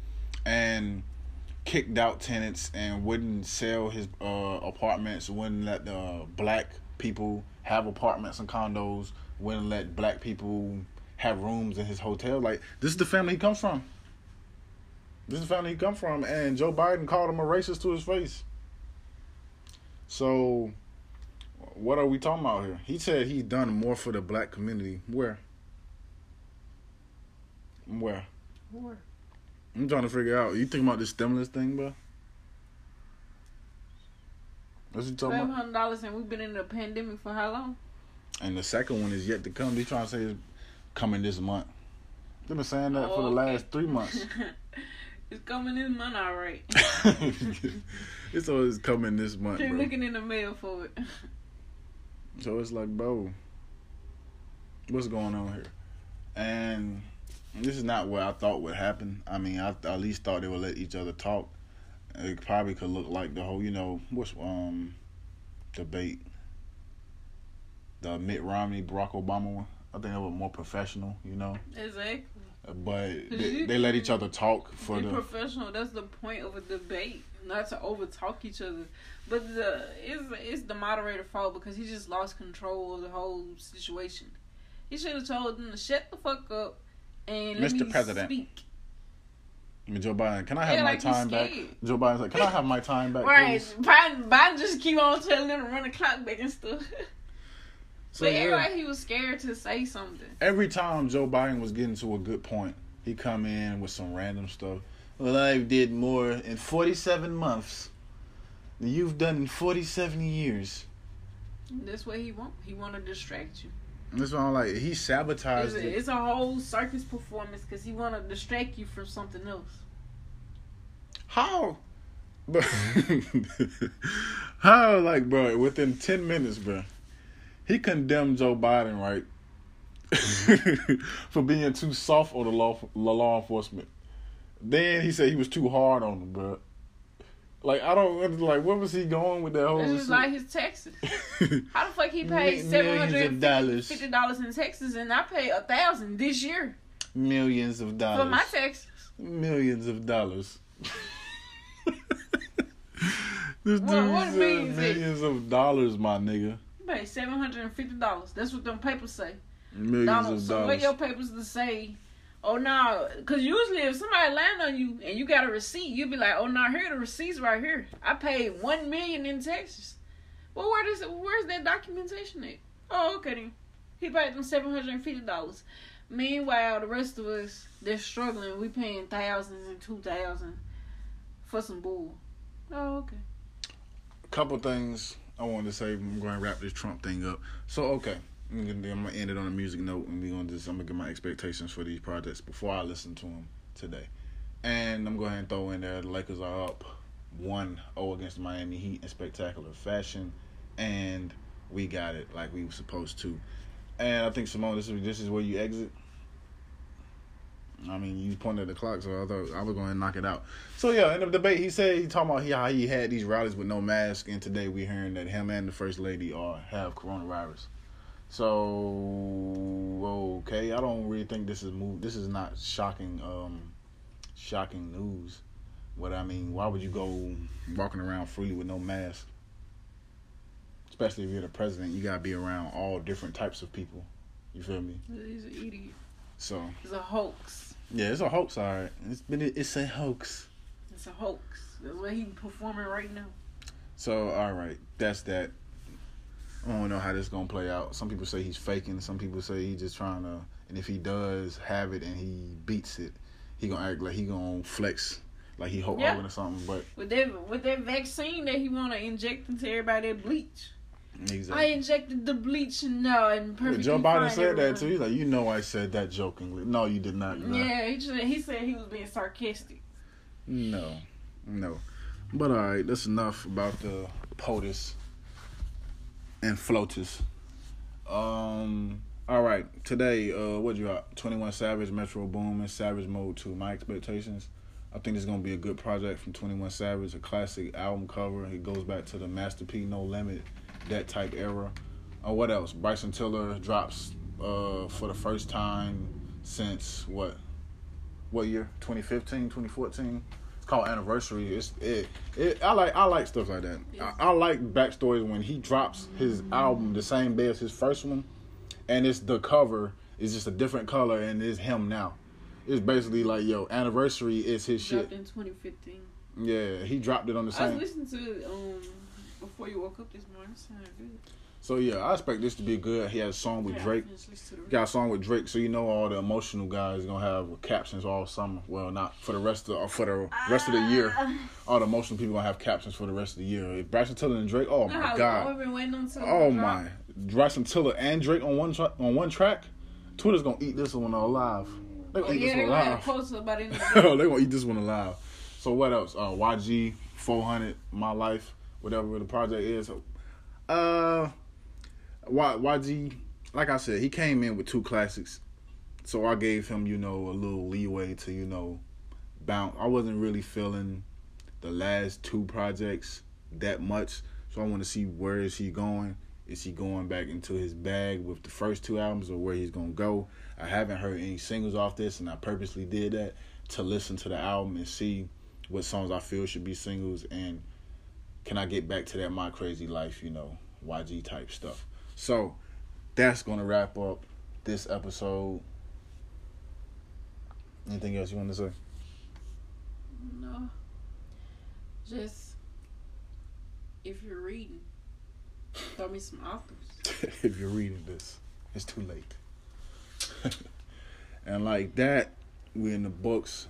And kicked out tenants and wouldn't sell his apartments, wouldn't let the black people have apartments and condos, wouldn't let black people have rooms in his hotel. Like, this is the family he comes from. This is the family he comes from, and Joe Biden called him a racist to his face. So, what are we talking about here? He said he's done more for the black community. Where? I'm trying to figure out. You thinking about this stimulus thing, bro? What's he talking about? $700, and we've been in the pandemic for how long? And the second one is yet to come. They trying to say it's coming this month. They've been saying that for the last 3 months. It's coming this month, all right. It's always coming this month, bro. They're looking in the mail for it. So it's like, bro, what's going on here? And this is not what I thought would happen. I mean, I at least thought they would let each other talk. It probably could look like the whole, what's debate, the Mitt Romney, Barack Obama one. I think they were more professional, Exactly. But they let each other talk for the professional. That's the point of a debate, not to overtalk each other. But it's the moderator's fault because he just lost control of the whole situation. He should have told them to shut the fuck up and let Mr. President speak. I mean, Joe Biden, can I have my time back? Joe Biden's like, can I have my time back? Right, Biden just keep on telling them to run the clock back and stuff. So but everybody, he was scared to say something. Every time Joe Biden was getting to a good point, he come in with some random stuff. Well, I've did more in 47 months than you've done in 47 years. That's what he want. He want to distract you. That's why I'm like, he sabotaged it. It's a whole circus performance because he want to distract you from something else. How? How? Like, bro, within 10 minutes, bro. He condemned Joe Biden, right, for being too soft on the law enforcement. Then he said he was too hard on him, bro. Like, I don't, like, where was he going with that whole shit? This is like his taxes. How the fuck he paid $750 in taxes and I paid $1,000 this year? Millions of dollars. For my taxes. Millions of dollars. This dude said millions of dollars, my nigga. Pay $750. That's what them papers say. Millions of dollars. So what your papers to say? Oh no, because usually if somebody lying on you and you got a receipt, you'll be like, oh no, here the receipt's right here. I paid $1 million in taxes. Well, where's that documentation at? Oh, okay then. He paid them $750. Meanwhile, the rest of us they're struggling. We paying thousands and $2,000 for some bull. Oh, okay. A couple things I wanted to say. I'm going to wrap this Trump thing up. So, okay. I'm going to end it on a music note, and I'm going to get my expectations for these projects before I listen to them today. And I'm going to go ahead and throw in there the Lakers are up 1-0 against Miami Heat in spectacular fashion, and we got it like we were supposed to. And I think, Simone, this is where you exit. I mean, you pointed at the clock, so I thought I was going to knock it out. So, yeah, in the debate, he said he talking about how he had these rallies with no mask, and today we're hearing that him and the First Lady have coronavirus. So, okay, I don't really think this is not shocking news. But, I mean, why would you go walking around freely with no mask? Especially if you're the president, you got to be around all different types of people. You feel me? He's an idiot. So it's a hoax. Yeah, it's a hoax, all right. It's a hoax. It's a hoax. That's what he's performing right now. So, all right, that's that. I don't know how this is going to play out. Some people say he's faking. Some people say he's just trying to, and if he does have it and he beats it, he going to act like he going to flex, like he Hulk Hogan or something. But with that vaccine that he want to inject into everybody, that bleach. Exactly. I injected the bleach and perfectly Joe Biden said everyone. That too. He's like, I said that jokingly. No, you did not. No. Yeah, he said he was being sarcastic. No. But all right, that's enough about the POTUS and FLOTUS. All right, today, what you got? 21 Savage, Metro Boomin, Savage Mode 2. My expectations. I think it's gonna be a good project from 21 Savage, a classic album cover. It goes back to the Master P, No Limit. That type era. What else? Bryson Tiller drops for the first time since what year? 2014? called Anniversary. I like stuff like that. I like backstories when he drops his album the same day as his first one, and it's the cover is just a different color and it's him now. It's basically like, yo, Anniversary is his shit. Dropped in 2015. Yeah, he dropped it on the same. I was listening to it before you woke up this morning. It sounded good. So yeah, I expect this to be good. He has a song with Drake. Got a song with Drake, so you know all the emotional guys gonna have captions all summer. Well, not for the rest of the year. All the emotional people gonna have captions for the rest of the year. If Bryson Tiller and Drake, oh my god, Bryson Tiller and Drake on one track, Twitter's gonna eat this one alive. They gonna eat this one alive. Post about it. Oh, they gonna eat this one alive. So what else? YG 400, My Life, whatever the project is. YG, like I said, he came in with two classics, so I gave him, you know, a little leeway to, you know, bounce. I wasn't really feeling the last two projects that much, so I want to see where is he going. Is he going back into his bag with the first two albums, or where he's going to go? I haven't heard any singles off this, and I purposely did that to listen to the album and see what songs I feel should be singles, and can I get back to that My Crazy Life, you know, YG type stuff. So, that's going to wrap up this episode. Anything else you want to say? No. Just, if you're reading, throw me some authors. If you're reading this, it's too late. And like that, we're in the books.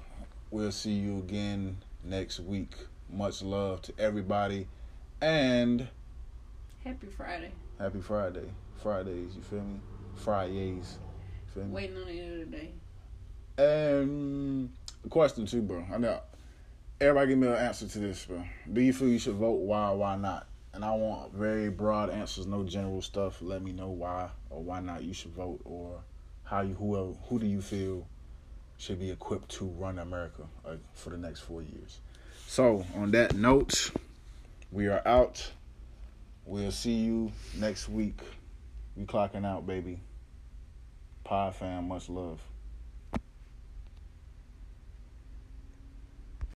We'll see you again next week. Much love to everybody. And happy Friday. Happy Friday. Fridays, you feel me? Fridays. Feel me? Waiting on the end of the day. And a question too, bro. I know. Everybody give me an answer to this, bro. Do you feel you should vote? Why not? And I want very broad answers, no general stuff. Let me know why or why not you should vote, or who do you feel should be equipped to run America for the next 4 years. So, on that note, we are out. We'll see you next week. We clocking out, baby. Pod fam, much love.